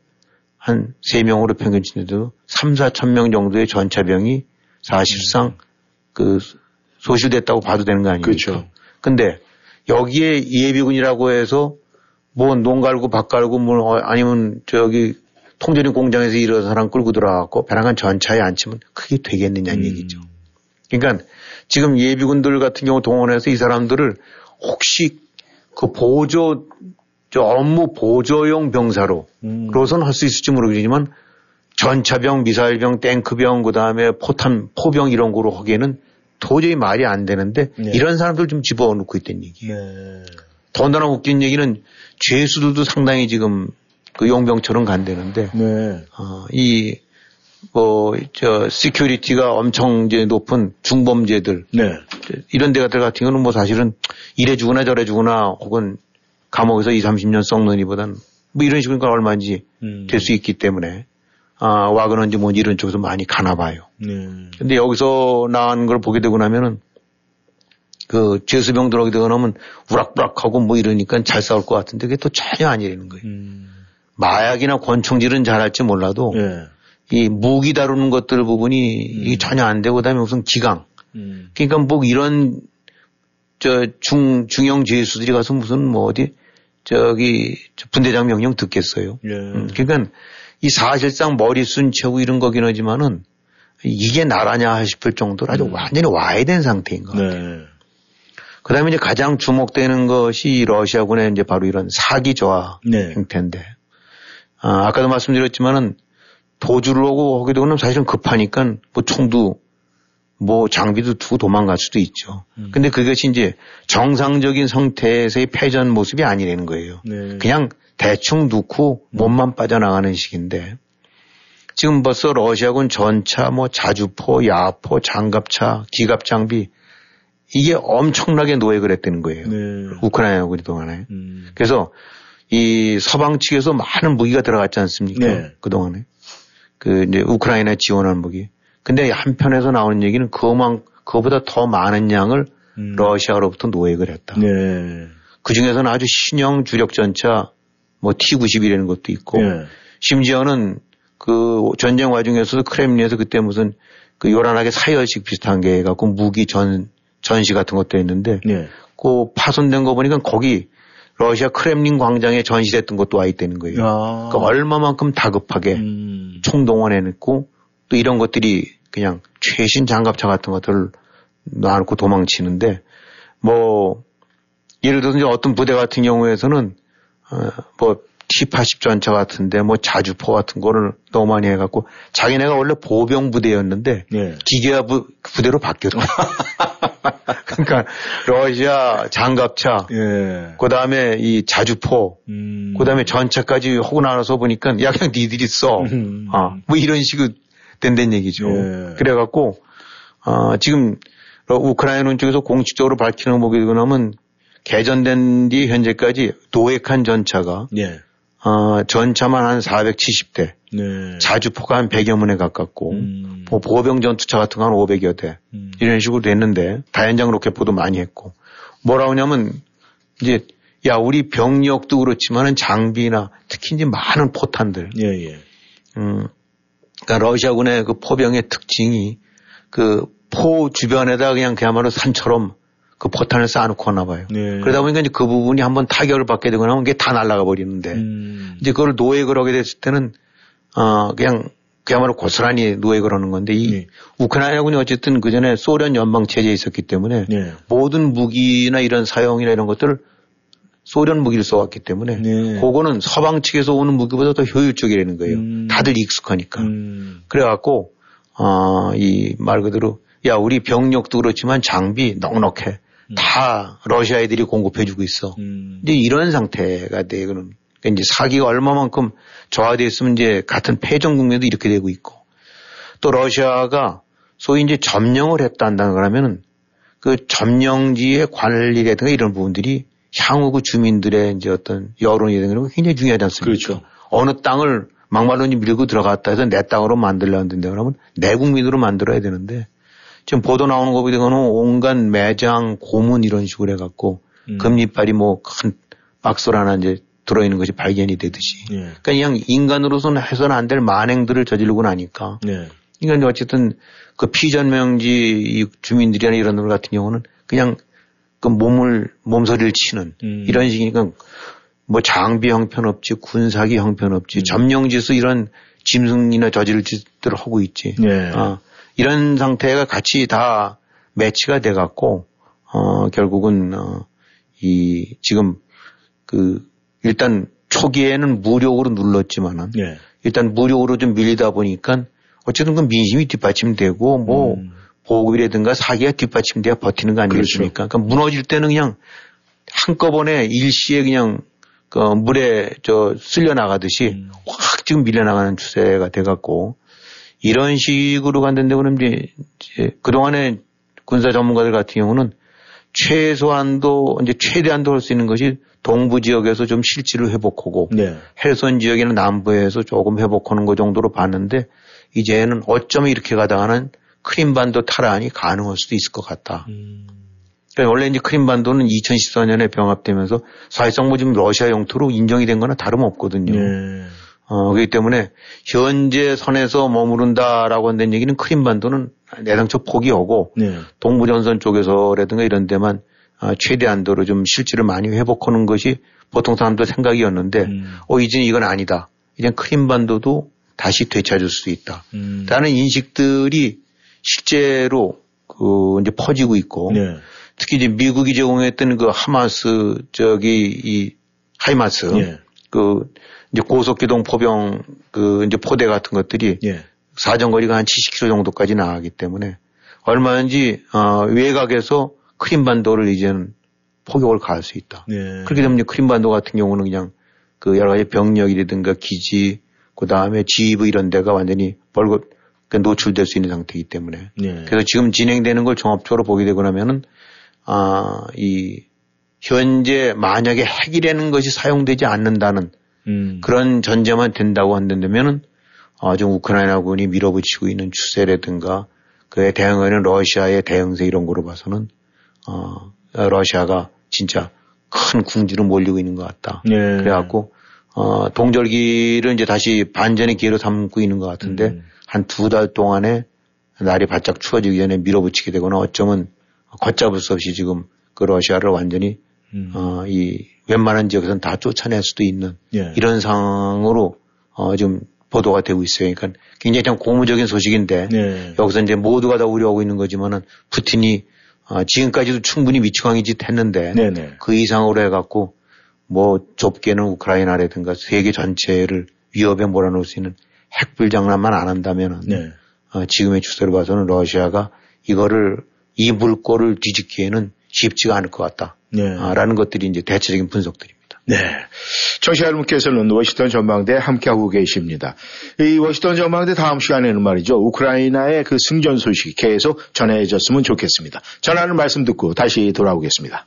한 3명으로 평균 친데도 3-4천 명 정도의 전차병이 사실상 그 소실됐다고 봐도 되는 거 아니에요. 그렇죠. 근데 여기에 예비군이라고 해서 뭐 농 갈고 밭 갈고 뭐 아니면 저기 통조림 공장에서 일하는 사람 끌고 들어와서 배낭한 전차에 앉히면 그게 되겠느냐는 얘기죠. 그러니까 지금 예비군들 같은 경우 동원해서 이 사람들을 혹시 그 보조 저 업무 보조용 병사로 그로선 할 수 있을지 모르겠지만 전차병, 미사일병, 탱크병 그다음에 포탄, 포병 이런 거로 하기에는 도저히 말이 안 되는데 네. 이런 사람들 좀 집어넣고 있다는 얘기예요. 네. 더군다나 웃긴 얘기는 죄수들도 상당히 지금 그 용병처럼 간대는데 네. 이 뭐 저 시큐리티가 엄청 이제 높은 중범죄들 네. 이런 데 같은 경우는 뭐 사실은 이래 주거나 저래 주거나 혹은 감옥에서 20-30년 썩는 이보단 뭐 이런 식으로 얼마인지 될 수 있기 때문에 와그너인지 뭔지 이런 쪽에서 많이 가나 봐요. 근데 여기서 나온 걸 보게 되고 나면은 그 죄수병 들어오게 되고 나면 우락부락하고 뭐 이러니까 잘 싸울 것 같은데 그게 또 전혀 아니라는 거예요. 마약이나 권총질은 잘할지 몰라도 네. 이 무기 다루는 것들 부분이 이게 전혀 안 되고 그다음에 무슨 기강. 그러니까 뭐 이런 저 중형 죄수들이 가서 무슨 뭐 어디 저기 분대장 명령 듣겠어요. 예. 그러니까 이 사실상 머리 쓴 채고 이런 거긴 하지만은 이게 나라냐 싶을 정도로 아주 완전히 와야 된 상태인 것 같아요. 네. 그다음에 이제 가장 주목되는 것이 러시아군의 이제 바로 이런 사기 저하 네. 행태인데 아까도 말씀드렸지만은 도주를 하고 하게 되고는 사실은 급하니까 뭐 총도 뭐 장비도 두고 도망갈 수도 있죠. 근데 그것이 이제 정상적인 상태에서의 패전 모습이 아니라는 거예요. 네. 그냥 대충 놓고 몸만 빠져나가는 식인데 지금 벌써 러시아군 전차, 뭐 자주포, 야포, 장갑차, 기갑 장비 이게 엄청나게 노획을 했다는 거예요. 네. 우크라이나군이 동안에. 그래서 이 서방 측에서 많은 무기가 들어갔지 않습니까? 네. 그동안에. 그 이제 우크라이나에 지원한 무기. 근데 한편에서 나오는 얘기는 그거보다 더 많은 양을 러시아로부터 노획을 했다. 네. 그 중에서는 아주 신형 주력 전차 뭐 T-80이라는 것도 있고 네. 심지어는 그 전쟁 와중에서도 크렘린에서 그때 무슨 그 요란하게 사열식 비슷한 게 해갖고 무기 전시 같은 것도 했는데 네. 그 파손된 거 보니까 거기 러시아 크렘린 광장에 전시됐던 것도 와 있다는 거예요. 아. 그러니까 얼마만큼 다급하게 총동원해냈고 또 이런 것들이 그냥 최신 장갑차 같은 것들을 놔놓고 도망치는데 뭐 예를 들어서 이제 어떤 부대 같은 경우에서는 뭐 T-80 전차 같은데 뭐 자주포 같은 거를 너무 많이 해갖고 자기네가 원래 보병 부대였는데 예. 기계화 부대로 바뀌었다. 그러니까 러시아 장갑차, 예. 그 다음에 이 자주포, 그 다음에 전차까지 하고 나눠서 보니까 야 그냥 니들이 써. 뭐 이런 식으로 된다는 얘기죠. 예. 그래갖고 지금 우크라이나 쪽에서 공식적으로 밝히는 거 보게 되면 개전된 뒤 현재까지 노획한 전차가 예. 전차만 한 470대, 네. 자주포가 한 100여 문에 가깝고 뭐 보병 전투차 같은 건 한 500여 대 이런 식으로 됐는데 다연장 로켓포도 많이 했고 뭐라고 하냐면 이제 야 우리 병력도 그렇지만은 장비나 특히 이제 많은 포탄들. 예예. 그러니까 러시아군의 그 포병의 특징이 그 포 주변에다 그야말로 산처럼 그 포탄을 쌓아놓고 하나 봐요. 네. 그러다 보니까 이제 그 부분이 한번 타격을 받게 되거나 하면 이게 다 날아가 버리는데 이제 그걸 노획을 하게 됐을 때는 그야말로 고스란히 노획을 하는 건데 이 네. 우크라이나군이 어쨌든 그 전에 소련 연방 체제에 있었기 때문에 네. 모든 무기나 이런 사용이나 이런 것들을 소련 무기를 써왔기 때문에 네. 그거는 서방 측에서 오는 무기보다 더 효율적이라는 거예요. 다들 익숙하니까. 그래갖고 이 말 그대로 야 우리 병력도 그렇지만 장비 넉넉해. 다 러시아 애들이 공급해주고 있어. 이제 이런 상태가 되는 그러니까 이제 사기가 얼마만큼 저하되어 있으면 이제 같은 패전 국면도 이렇게 되고 있고, 또 러시아가 소위 이제 점령을 했다 한다 그러면은 그 점령지의 관리라든가 이런 부분들이 향후 그 주민들의 이제 어떤 여론이라든가 이런 거 굉장히 중요하지 않습니까? 그렇죠. 어느 땅을 막말로 밀고 들어갔다 해서 내 땅으로 만들려는 데인데 그러면 내 국민으로 만들어야 되는데 지금 보도 나오는 거 보니까 온갖 매장, 고문 이런 식으로 해갖고 금리빨이 뭐 큰 박스로 하나 이제 들어있는 것이 발견이 되듯이. 예. 그러니까 그냥 인간으로서는 해서는 안 될 만행들을 저지르고 나니까. 예. 그러니까 어쨌든 그 피전명지 주민들이나 이런 분 같은 경우는 그냥 그 몸소리를 치는 이런 식이니까 뭐 장비 형편없지, 군사기 형편없지, 점령지에서 이런 짐승이나 저지를 짓들을 하고 있지. 예. 아, 이런 상태가 같이 다 매치가 돼 갖고 결국은 이 지금 그 일단 초기에는 무력으로 눌렀지만은 예. 일단 무력으로 좀 밀리다 보니까 어쨌든 그 민심이 뒷받침되고 뭐 보급이라든가 사기가 뒷받침돼야 버티는 거 아니겠습니까? 그렇죠. 그러니까 무너질 때는 그냥 한꺼번에 일시에 그냥 그 물에 저 쓸려 나가듯이 확 지금 밀려 나가는 추세가 돼 갖고 이런 식으로 간다는데 그럼 이제 그동안에 군사 전문가들 같은 경우는 최소한도 이제 최대한도 할 수 있는 것이 동부 지역에서 좀 실질을 회복하고 네. 헤르손 지역이나 남부에서 조금 회복하는 것 정도로 봤는데 이제는 어쩌면 이렇게 가다가는 크림반도 탈환이 가능할 수도 있을 것 같다. 그러니까 원래 이제 크림반도는 2014년에 병합되면서 사실상 뭐 지금 러시아 영토로 인정이 된 거나 다름없거든요. 네. 그렇기 때문에 현재 선에서 머무른다라고 한다는 얘기는 크림반도는 애당초 포기하고 네. 동부전선 쪽에서라든가 이런 데만 최대한도로 좀 실질을 많이 회복하는 것이 보통 사람들 생각이었는데 이제는 이건 아니다. 이젠 크림반도도 다시 되찾을 수 있다. 라는 인식들이 실제로 그 이제 퍼지고 있고 네. 특히 이제 미국이 제공했던 그 하마스 이 하이마스 네. 그 이제 고속기동 포병 그 이제 포대 같은 것들이 예. 사정거리가 한 70km 정도까지 나가기 때문에 얼마든지 외곽에서 크림반도를 이제는 포격을 가할 수 있다. 예. 그렇게 되면 크림반도 같은 경우는 그냥 그 여러 가지 병력이라든가 기지 그 다음에 지휘부 이런 데가 완전히 벌겋 노출될 수 있는 상태이기 때문에 예. 그래서 지금 진행되는 걸 종합적으로 보게 되고 나면은 이 현재 만약에 핵이라는 것이 사용되지 않는다는 그런 전제만 된다고 한다면은 지금 우크라이나군이 밀어붙이고 있는 추세라든가 그에 대응하는 러시아의 대응세 이런 거로 봐서는 러시아가 진짜 큰 궁지로 몰리고 있는 것 같다. 네. 그래갖고 동절기를 이제 다시 반전의 기회로 삼고 있는 것 같은데 한 두 달 동안에 날이 바짝 추워지기 전에 밀어붙이게 되거나 어쩌면 걷잡을 수 없이 지금 그 러시아를 완전히 이 웬만한 지역에서는 다 쫓아낼 수도 있는 예. 이런 상황으로 지금 보도가 되고 있어요. 그러니까 굉장히 참 고무적인 소식인데 예. 여기서 이제 모두가 다 우려하고 있는 거지만은 푸틴이 지금까지도 충분히 미치광이 짓 했는데 네네. 그 이상으로 해갖고 뭐 좁게는 우크라이나라든가 세계 전체를 위협에 몰아넣을 수 있는 핵불 장난만 안 한다면은 네. 지금의 추세로 봐서는 러시아가 이거를 이 물꼬를 뒤집기에는 쉽지가 않을 것 같다. 네. 라는 것들이 이제 대체적인 분석들입니다. 네. 청취자 여러분께서는 워싱턴 전망대 함께하고 계십니다. 이 워싱턴 전망대 다음 시간에는 말이죠. 우크라이나의 그 승전 소식이 계속 전해졌으면 좋겠습니다. 전하는 말씀 듣고 다시 돌아오겠습니다.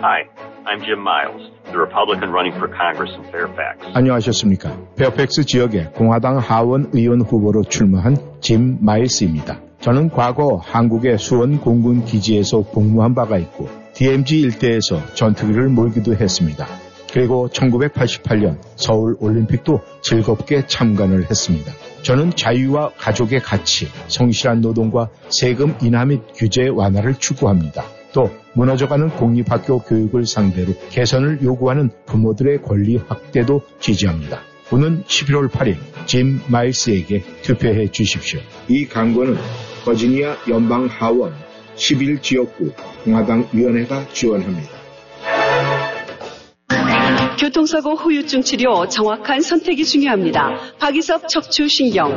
Hi, I'm Jim Miles, the Republican running for Congress in Fairfax. 안녕하셨습니까? 페어팩스 지역의 공화당 하원 의원 후보로 출마한 짐 마일스입니다. 저는 과거 한국의 수원 공군 기지에서 복무한 바가 있고 DMZ 일대에서 전투기를 몰기도 했습니다. 그리고 1988년 서울 올림픽도 즐겁게 참관을 했습니다. 저는 자유와 가족의 가치, 성실한 노동과 세금 인하 및 규제 완화를 추구합니다. 또 무너져가는 공립학교 교육을 상대로 개선을 요구하는 부모들의 권리 확대도 지지합니다. 오는 11월 8일 짐 마일스에게 투표해 주십시오. 이 광고는 버지니아 연방 하원 11지역구 공화당 위원회가 지원합니다. 교통사고 후유증 치료 정확한 선택이 중요합니다. 박이섭 척추신경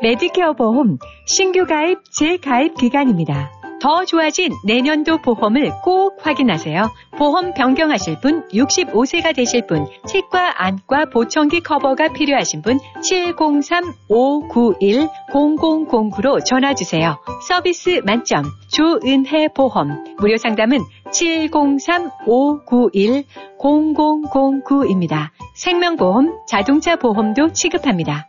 메디케어 보험 신규 가입, 재가입 기간입니다. 더 좋아진 내년도 보험을 꼭 확인하세요. 보험 변경하실 분, 65세가 되실 분, 치과, 안과, 보청기 커버가 필요하신 분 703-591-0009로 전화주세요. 서비스 만점, 조은혜 보험. 무료 상담은 703-591-0009입니다. 생명보험, 자동차 보험도 취급합니다.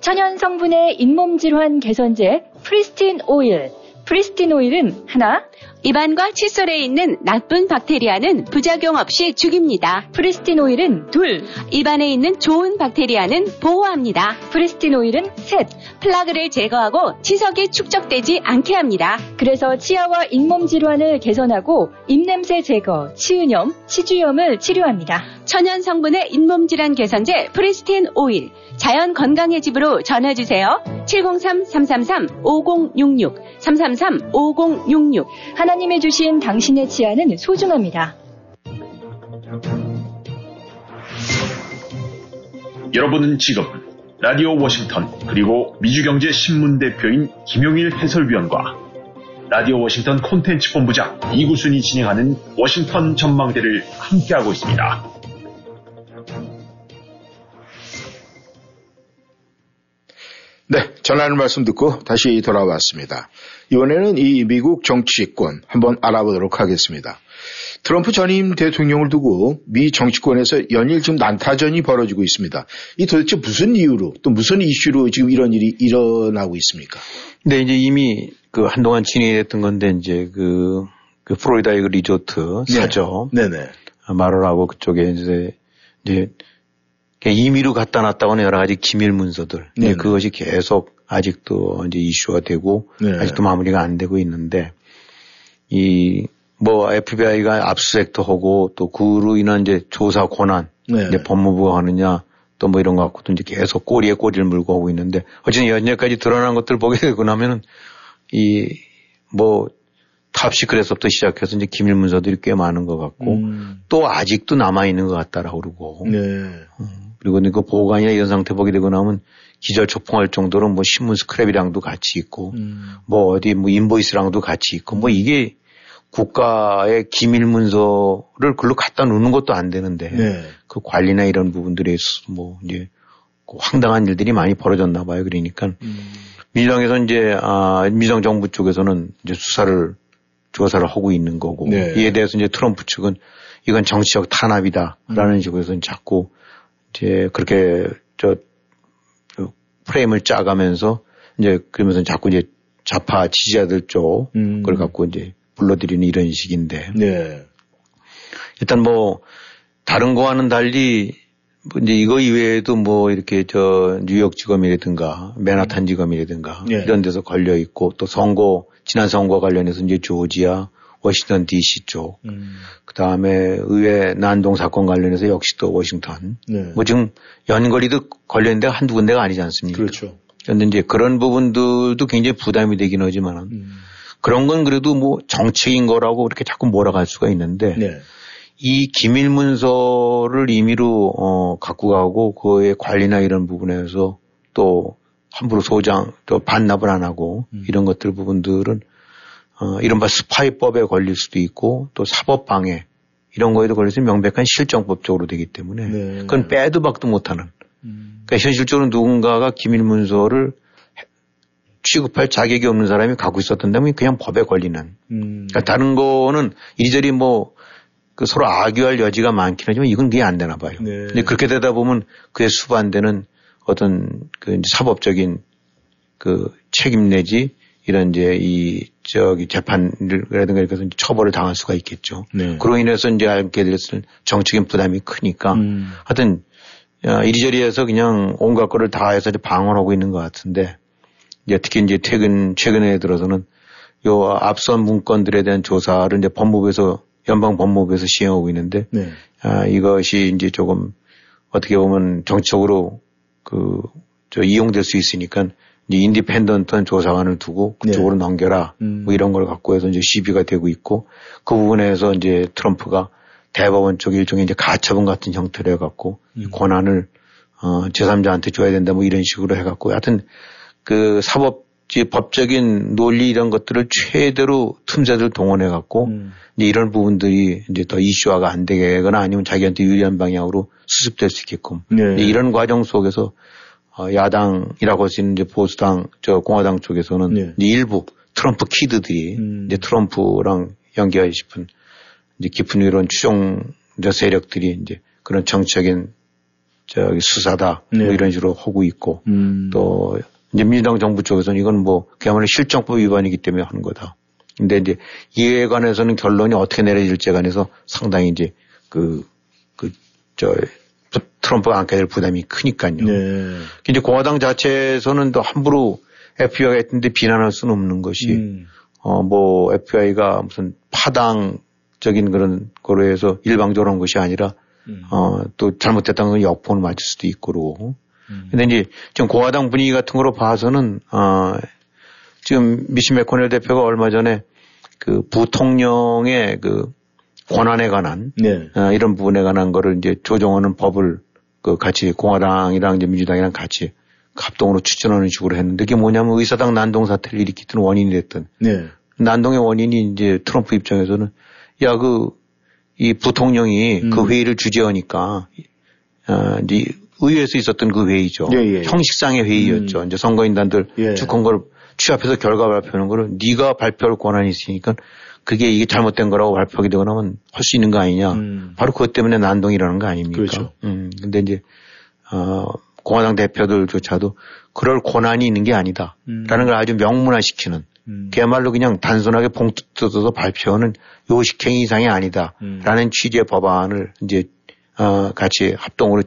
천연 성분의 잇몸 질환 개선제 프리스틴 오일. 프리스틴 오일은 하나, 입안과 칫솔에 있는 나쁜 박테리아는 부작용 없이 죽입니다. 프리스틴 오일은 둘, 입안에 있는 좋은 박테리아는 보호합니다. 프리스틴 오일은 셋, 플라그를 제거하고 치석이 축적되지 않게 합니다. 그래서 치아와 잇몸 질환을 개선하고 입냄새 제거, 치은염, 치주염을 치료합니다. 천연 성분의 잇몸 질환 개선제 프리스틴 오일. 자연 건강의 집으로 전화주세요. 703-333-5066, 333-5066. 하나님이 주신 당신의 치아는 소중합니다. 여러분은 지금 라디오 워싱턴 그리고 미주경제신문 대표인 김영일 해설위원과 라디오 워싱턴 콘텐츠 본부장 이구순이 진행하는 워싱턴 전망대를 함께하고 있습니다. 네, 전하는 말씀 듣고 다시 돌아왔습니다. 이번에는 이 미국 정치권 한번 알아보도록 하겠습니다. 트럼프 전임 대통령을 두고 미 정치권에서 연일 지금 난타전이 벌어지고 있습니다. 이 도대체 무슨 이유로 또 무슨 이슈로 지금 이런 일이 일어나고 있습니까? 네, 이제 이미 그 한동안 진행됐던 건데 이제 그 플로리다의 그 리조트 사죠. 네, 네. 마로라고 그쪽에 이제 임의로 갖다 놨다고 하는 여러 가지 기밀 문서들. 네. 그것이 계속 아직도 이제 이슈가 되고, 네네. 아직도 마무리가 안 되고 있는데, FBI가 압수수색도 하고, 또 그로 인한 이제 조사 권한, 이제 법무부가 하느냐, 또 이런 것 갖고도 이제 계속 꼬리에 꼬리를 물고 하고 있는데, 어쨌든 연예까지 드러난 것들을 보게 되고 나면은, 탑시크릿서부터 시작해서 이제 기밀 문서들이 꽤 많은 것 같고, 또 아직도 남아있는 것 같다라고 그러고, 네. 그리고 그 보관이나 이런 상태 보게 되고 나면 기절초풍할 정도로 신문 스크랩이랑도 같이 있고, 인보이스랑도 같이 있고, 이게 국가의 기밀 문서를 글로 갖다 놓는 것도 안 되는데, 네. 그 관리나 이런 부분들에 있어서 이제 황당한 일들이 많이 벌어졌나 봐요. 그러니까, 민정에서 민정 정부 쪽에서는 이제 조사를 하고 있는 거고, 네. 이에 대해서 이제 트럼프 측은 이건 정치적 탄압이다라는 식으로 해서 자꾸 이제 그렇게 저 프레임을 짜가면서 이제 그러면서 자꾸 이제 좌파 지지자들 쪽 그걸 갖고 이제 불러들이는 이런 식인데, 네. 일단 다른 거와는 달리 이제 이거 이외에도 이렇게 뉴욕 지검이라든가 맨하탄 지검이라든가 네. 이런 데서 걸려 있고 또 지난 선거 관련해서 이제 조지아, 워싱턴 D.C. 쪽, 그 다음에 의회 난동 사건 관련해서 역시 또 워싱턴, 네. 지금 연거리도 걸려있는 데가 한두 군데가 아니지 않습니까? 그렇죠. 그런데 이제 그런 부분들도 굉장히 부담이 되긴 하지만 그런 건 그래도 정책인 거라고 이렇게 자꾸 몰아갈 수가 있는데. 네. 이 기밀 문서를 임의로 갖고 가고 그의 관리나 이런 부분에서 또 함부로 소장 또 반납을 안 하고 이런 것들 부분들은 이른바 스파이법에 걸릴 수도 있고 또 사법방해 이런 거에도 걸려서 명백한 실정법적으로 되기 때문에 네. 그건 빼도 박도 못하는 그러니까 현실적으로 누군가가 기밀문서를 취급할 자격이 없는 사람이 갖고 있었던 데면 그냥 법에 걸리는. 그러니까 다른 거는 이리저리 뭐 그 서로 악유할 여지가 많긴 하지만 이건 그게 안 되나 봐요. 네. 근데 그렇게 되다 보면 그에 수반되는 어떤 그 사법적인 그 책임 내지 이런 이제 이 저기 재판이라든가 이렇게 해서 처벌을 당할 수가 있겠죠. 네. 그로 인해서 이제 알게 됐을 정치적인 부담이 크니까 하여튼 이리저리해서 그냥 온갖 거를 다 해서 방어하고 있는 것 같은데 이제 특히 이제 최근에 들어서는 요 앞선 문건들에 대한 조사를 이제 연방 법무부에서 시행하고 있는데 네. 이것이 이제 조금 어떻게 보면 정치적으로 이용될 수 있으니까 이제 인디펜던트한 조사관을 두고 그쪽으로 네. 넘겨라 뭐 이런 걸 갖고 해서 이제 시비가 되고 있고 그 부분에서 이제 트럼프가 대법원 쪽에 일종의 이제 가처분 같은 형태로 해갖고 권한을 제3자한테 줘야 된다 뭐 이런 식으로 해갖고 하여튼 그 법적인 논리 이런 것들을 최대로 틈새들 동원해갖고 이제 이런 부분들이 이제 더 이슈화가 안 되거나 아니면 자기한테 유리한 방향으로 수습될 수 있게끔 네. 이런 과정 속에서 야당이라고 할 수 있는 이제 보수당, 공화당 쪽에서는 네. 이제 일부 트럼프 키드들이 이제 트럼프랑 연계하고 싶은 이제 깊은 이런 추종 세력들이 이제 그런 정치적인 수사다 네. 뭐 이런 식으로 하고 있고 또 이제 민주당 정부 쪽에서는 이건 뭐 그야말로 실정법 위반이기 때문에 하는 거다. 근데 이제 이에 관해서는 결론이 어떻게 내려질지에 관해서 상당히 이제 트럼프가 안게 될 부담이 크니까요. 네. 이제 공화당 자체에서는 또 함부로 FBI가 했는데 비난할 수는 없는 것이 뭐 FBI가 무슨 파당적인 그런 거로 해서 일방적으로 한 것이 아니라 또 잘못됐다는 건 역풍을 맞을 수도 있고 그러고. 근데 이제 지금 공화당 분위기 같은 거로 봐서는 지금 미치 맥코넬 대표가 얼마 전에 그 부통령의 그 권한에 관한 네. 이런 부분에 관한 거를 이제 조정하는 법을 그 같이 공화당이랑 이제 민주당이랑 같이 합동으로 추천하는 식으로 했는데 그게 뭐냐면 의사당 난동 사태를 일으키던 원인이 됐던 네. 난동의 원인이 이제 트럼프 입장에서는 야 이 부통령이 그 회의를 주재하니까 이제 의회에서 있었던 그 회의죠. 예, 예. 형식상의 회의였죠. 이제 선거인단들 예. 축한 걸 취합해서 결과 발표하는 거를 네가 발표할 권한이 있으니까 그게 이게 잘못된 거라고 발표하게 되거나 하면 할 수 있는 거 아니냐. 바로 그것 때문에 난동이라는 거 아닙니까? 그렇죠. 근데 이제, 공화당 대표들조차도 그럴 권한이 있는 게 아니다. 라는 걸 아주 명문화시키는. 그야말로 그냥 단순하게 봉투 뜯어서 발표하는 요식행위 이상이 아니다. 라는 취지의 법안을 이제, 같이 합동으로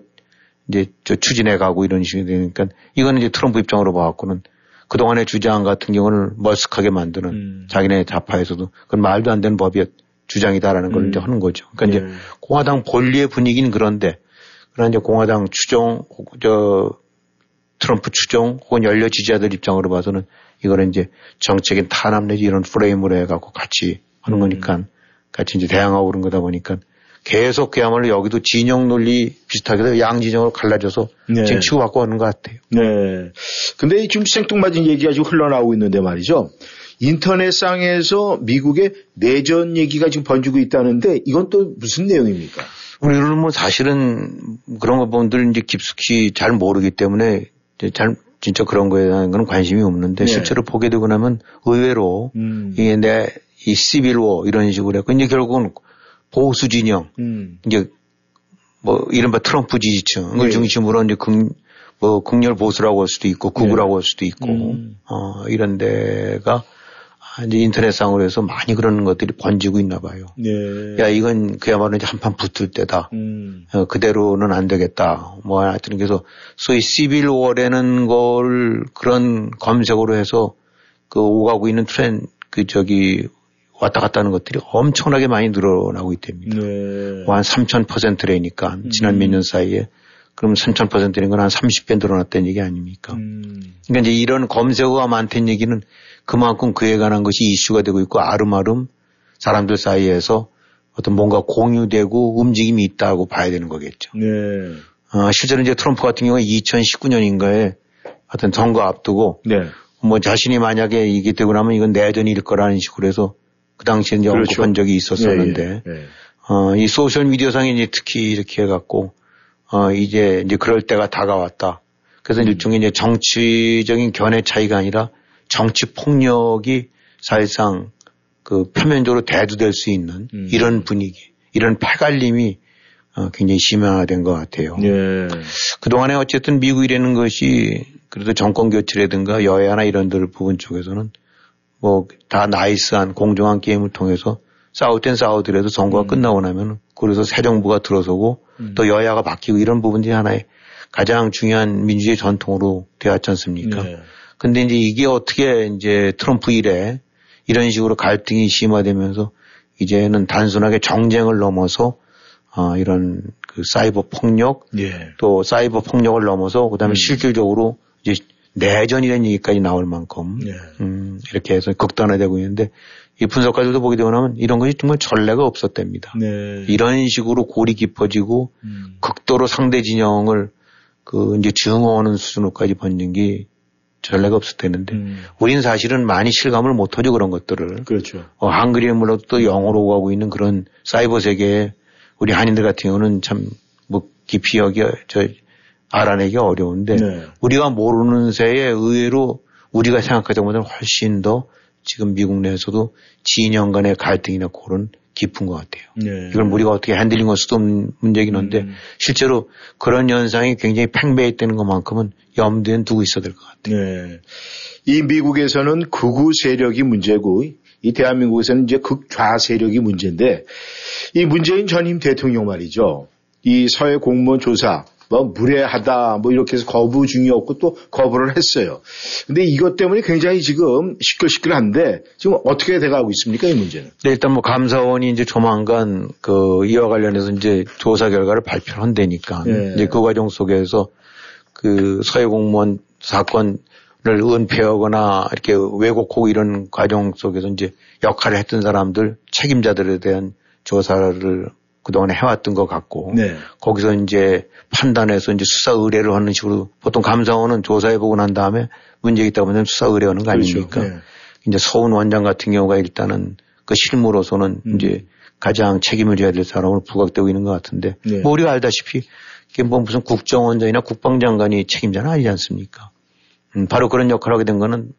이제 추진해 가고 이런 식이 되니까 이거는 이제 트럼프 입장으로 봐갖고는 그동안의 주장 같은 경우는 머쓱하게 만드는 자기네 좌파에서도 그건 말도 안 되는 법이 주장이다라는 걸 이제 하는 거죠. 그러니까 예. 이제 공화당 본리의 분위기는 그런데 그러나 이제 공화당 추종, 트럼프 추종 혹은 연례 지지자들 입장으로 봐서는 이거는 이제 정책인 탄압 내지 이런 프레임으로 해갖고 같이 하는 거니까 같이 이제 대항하고 그런 거다 보니까 계속 그야말로 여기도 진영 논리 비슷하게 양진영으로 갈라져서 네. 지금 치고받고 하는 것 같아요. 네. 근데 지금 생뚱맞은 얘기가 지금 흘러나오고 있는데 말이죠. 인터넷상에서 미국의 내전 얘기가 지금 번지고 있다는데 이건 또 무슨 내용입니까? 우리는 뭐 사실은 그런 것 분들 이제 깊숙이 잘 모르기 때문에 잘 진짜 그런 거에 대한 건 관심이 없는데 네. 실제로 보게 되고 나면 의외로 이게 이 시빌워 이런 식으로 해서 이제 결국은 보수 진영, 이제, 뭐, 이른바 트럼프 지지층을 네. 중심으로 이제 극렬 보수라고 할 수도 있고, 극우라고 네. 할 수도 있고, 이런 데가 이제 인터넷상으로 해서 많이 그런 것들이 번지고 있나 봐요. 네. 야, 이건 그야말로 이제 한판 붙을 때다. 그대로는 안 되겠다. 뭐, 하여튼 그래서 소위 시빌워라는 걸 그런 검색으로 해서 오가고 있는 트렌드, 왔다 갔다 하는 것들이 엄청나게 많이 늘어나고 있답니다. 네. 뭐 한 3,000%래니까 지난 몇 년 사이에 그럼 3,000%인 건 한 30배 늘어났다는 얘기 아닙니까? 그러니까 이제 이런 검색어가 많다는 얘기는 그만큼 그에 관한 것이 이슈가 되고 있고 아름아름 사람들 사이에서 어떤 뭔가 공유되고 움직임이 있다고 봐야 되는 거겠죠. 네. 실제로 이제 트럼프 같은 경우에 2019년인가에 하여튼 선거 앞두고 네. 뭐 자신이 만약에 이게 되고 나면 이건 내전일 거라는 식으로 해서 그 당시에 이제 언급한 적이 있었었는데, 이 소셜미디어상에 이제 특히 이렇게 해갖고, 이제 그럴 때가 다가왔다. 그래서 일종의 이제 정치적인 견해 차이가 아니라 정치 폭력이 사실상 그 표면적으로 대두될 수 있는 이런 분위기, 이런 파갈림이 굉장히 심화된 것 같아요. 예. 그동안에 어쨌든 미국이라는 것이 그래도 정권 교체라든가 여야나 이런 데를 부분 쪽에서는 뭐 다 나이스한 공정한 게임을 통해서 싸울 땐 싸우더라도 선거가 끝나고 나면 그래서 새 정부가 들어서고 또 여야가 바뀌고 이런 부분들이 하나의 가장 중요한 민주주의 전통으로 되었지 않습니까? 네. 근데 이제 이게 어떻게 이제 트럼프 이래 이런 식으로 갈등이 심화되면서 이제는 단순하게 정쟁을 넘어서 이런 그 사이버 폭력 예. 또 사이버 폭력을 넘어서 그다음에 실질적으로 이제 내전이라는 얘기까지 나올 만큼 예. 이렇게 해서 극단화되고 있는데 이 분석가들도 보게 되고 나면 이런 것이 정말 전례가 없었답니다. 네. 이런 식으로 골이 깊어지고 극도로 상대 진영을 그 이제 증오하는 수준으로까지 번진 게 전례가 없었대는데 우린 사실은 많이 실감을 못하죠 그런 것들을. 그렇죠. 한글이 물론 또 영어로 오가고 있는 그런 사이버 세계에 우리 한인들 같은 경우는 참 뭐 깊이 여기 알아내기 어려운데 네. 우리가 모르는 새에 의외로 우리가 생각하던 것보다 훨씬 더 지금 미국 내에서도 진영 간의 갈등이나 그런 깊은 것 같아요. 네. 이걸 우리가 어떻게 핸들링 할 수도 없는 문제긴 한데 실제로 그런 현상이 굉장히 팽배했다는 것만큼은 염두에 두고 있어야 될 것 같아요. 네. 이 미국에서는 극우 세력이 문제고 이 대한민국에서는 이제 극좌 세력이 문제인데 이 문재인 전임 대통령 말이죠. 이 서해 공무원 조사 뭐 무례하다 뭐 이렇게 해서 거부 중이었고 또 거부를 했어요. 근데 이것 때문에 굉장히 지금 시끌시끌한데 지금 어떻게 돼가고 있습니까 이 문제는? 네, 일단 뭐 감사원이 이제 조만간 그 이와 관련해서 이제 조사 결과를 발표를 한다니까 네. 이제 그 과정 속에서 그 서해 공무원 사건을 은폐하거나 이렇게 왜곡하고 이런 과정 속에서 이제 역할을 했던 사람들 책임자들에 대한 조사를 그동안에 해왔던 것 같고 네. 거기서 이제 판단해서 이제 수사 의뢰를 하는 식으로 보통 감사원은 조사해보고 난 다음에 문제가 있다고 하면 수사 의뢰하는 거 아닙니까? 그렇죠. 네. 이제 서훈 원장 같은 경우가 일단은 그 실무로서는 이제 가장 책임을 져야 될 사람으로 부각되고 있는 것 같은데 네. 뭐 우리가 알다시피 이게 뭐 무슨 국정원장이나 국방장관이 책임자는 아니지 않습니까? 바로 그런 역할을 하게 된 거는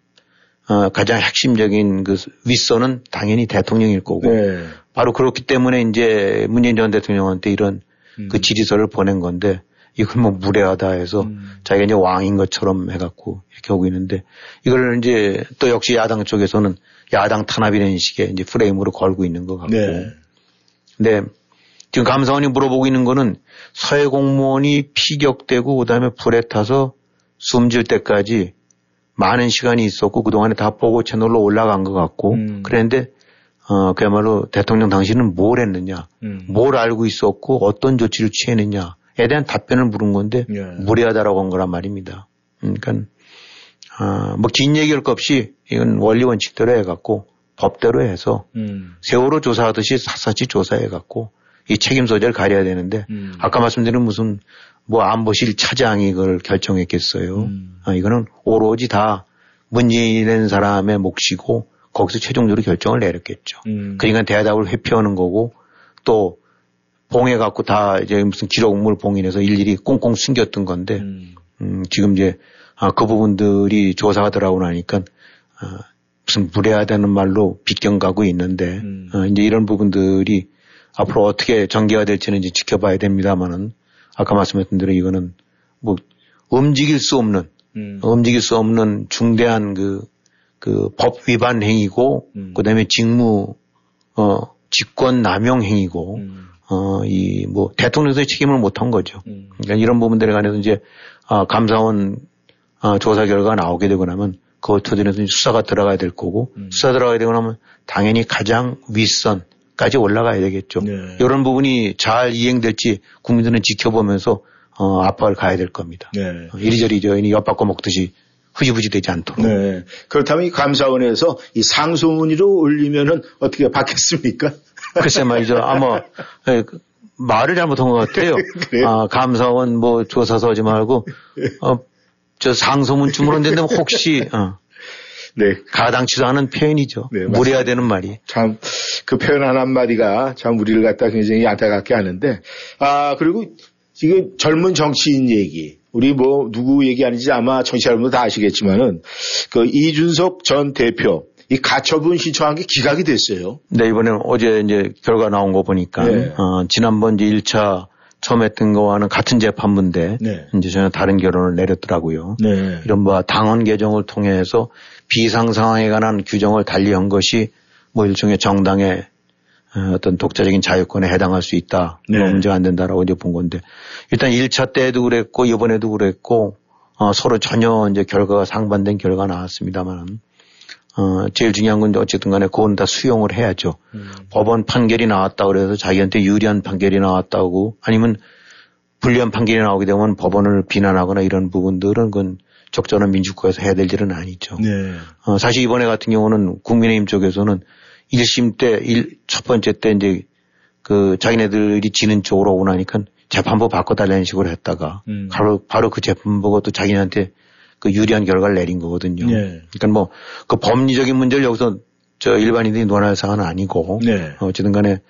가장 핵심적인 그 윗선은 당연히 대통령일 거고 네. 바로 그렇기 때문에 이제 문재인 전 대통령한테 이런 그 질의서를 보낸 건데 이걸 뭐 무례하다 해서 자기가 이제 왕인 것처럼 해갖고 이렇게 하고 있는데 이걸 이제 또 역시 야당 쪽에서는 야당 탄압이라는 식의 이제 프레임으로 걸고 있는 것 같고 네. 근데 지금 감사원이 물어보고 있는 거는 서해 공무원이 피격되고 그다음에 불에 타서 숨질 때까지 많은 시간이 있었고 그동안에 다 보고 채널로 올라간 것 같고 그랬는데 그야말로 대통령 당신은 뭘 했느냐 뭘 알고 있었고 어떤 조치를 취했느냐에 대한 답변을 물은 건데 예. 무례하다라고 한 거란 말입니다. 그러니까 뭐 긴 얘기할 것 없이 이건 원리 원칙대로 해갖고 법대로 해서 세월호 조사하듯이 샅샅이 조사해갖고 이 책임 소재를 가려야 되는데 아까 말씀드린 무슨 뭐 안보실 차장이 이걸 결정했겠어요. 이거는 오로지 다 문재인 사람의 몫이고 거기서 최종적으로 결정을 내렸겠죠. 그러니까 대답을 회피하는 거고 또 봉해갖고 다 이제 무슨 기록물 봉인해서 일일이 꽁꽁 숨겼던 건데 지금 이제 그 부분들이 조사가 들어가고 나니까 무슨 무례하다는 말로 빗경가고 있는데 이제 이런 부분들이 앞으로 어떻게 전개가 될지는 이제 지켜봐야 됩니다만은 아까 말씀했던 대로 이거는 뭐 움직일 수 없는 중대한 그 법 위반 행위고 그다음에 직무 직권 남용 행위고 이 뭐 대통령에서의 책임을 못한 거죠. 그러니까 이런 부분들에 관해서 이제 감사원 조사 결과가 나오게 되고 나면 그걸 토대로 수사가 들어가야 될 거고 수사 들어가야 되고 나면 당연히 가장 윗선 까지 올라가야 되겠죠. 네. 이런 부분이 잘 이행될지 국민들은 지켜보면서 압박을 가야 될 겁니다. 네. 이리저리 저희는 엿바꿔 먹듯이 흐지부지 되지 않도록. 네. 그렇다면 이 감사원에서 이 상소문의로 올리면은 어떻게 받겠습니까? 글쎄 말이죠. 아마 말을 잘못한 것 같아요. 감사원 뭐 조사서 하지 말고 저 상소문쯤으로 했는데 혹시. 네. 가당치도 않은 표현이죠. 네, 무례해야 되는 말이. 참, 그 표현 한 마디가 참 우리를 갖다 굉장히 안타깝게 하는데. 그리고 지금 젊은 정치인 얘기, 우리 뭐 누구 얘기하는지 아마 정치 여러분도 다 아시겠지만은 그 이준석 전 대표 이 가처분 신청한 게 기각이 됐어요. 네, 이번에 어제 이제 결과 나온 거 보니까 네. 지난번 이제 1차 처음 했던 거와는 같은 재판부인데 네. 이제 전혀 다른 결론을 내렸더라고요. 네. 이른바 당헌 개정을 통해서 비상 상황에 관한 규정을 달리한 것이 뭐 일종의 정당의 어떤 독자적인 자유권에 해당할 수 있다. 네. 문제가 안 된다라고 이제 본 건데 일단 1차 때도 그랬고 이번에도 그랬고 서로 전혀 이제 결과가 상반된 결과가 나왔습니다만 제일 중요한 건 어쨌든 간에 그건 다 수용을 해야죠. 법원 판결이 나왔다 그래서 자기한테 유리한 판결이 나왔다고 아니면 불리한 판결이 나오게 되면 법원을 비난하거나 이런 부분들은 그건 적절한 민주국가에서 해야 될 일은 아니죠. 네. 사실 이번에 같은 경우는 국민의힘 쪽에서는 1심 때, 첫 번째 때 이제 그 자기네들이 지는 쪽으로 오고 나니까 재판부 바꿔달라는 식으로 했다가 바로 그 재판부가 또 자기네한테 그 유리한 결과를 내린 거거든요. 네. 그러니까 뭐 그 법리적인 문제를 여기서 저 일반인들이 논할 사안은 아니고 네. 어쨌든 간에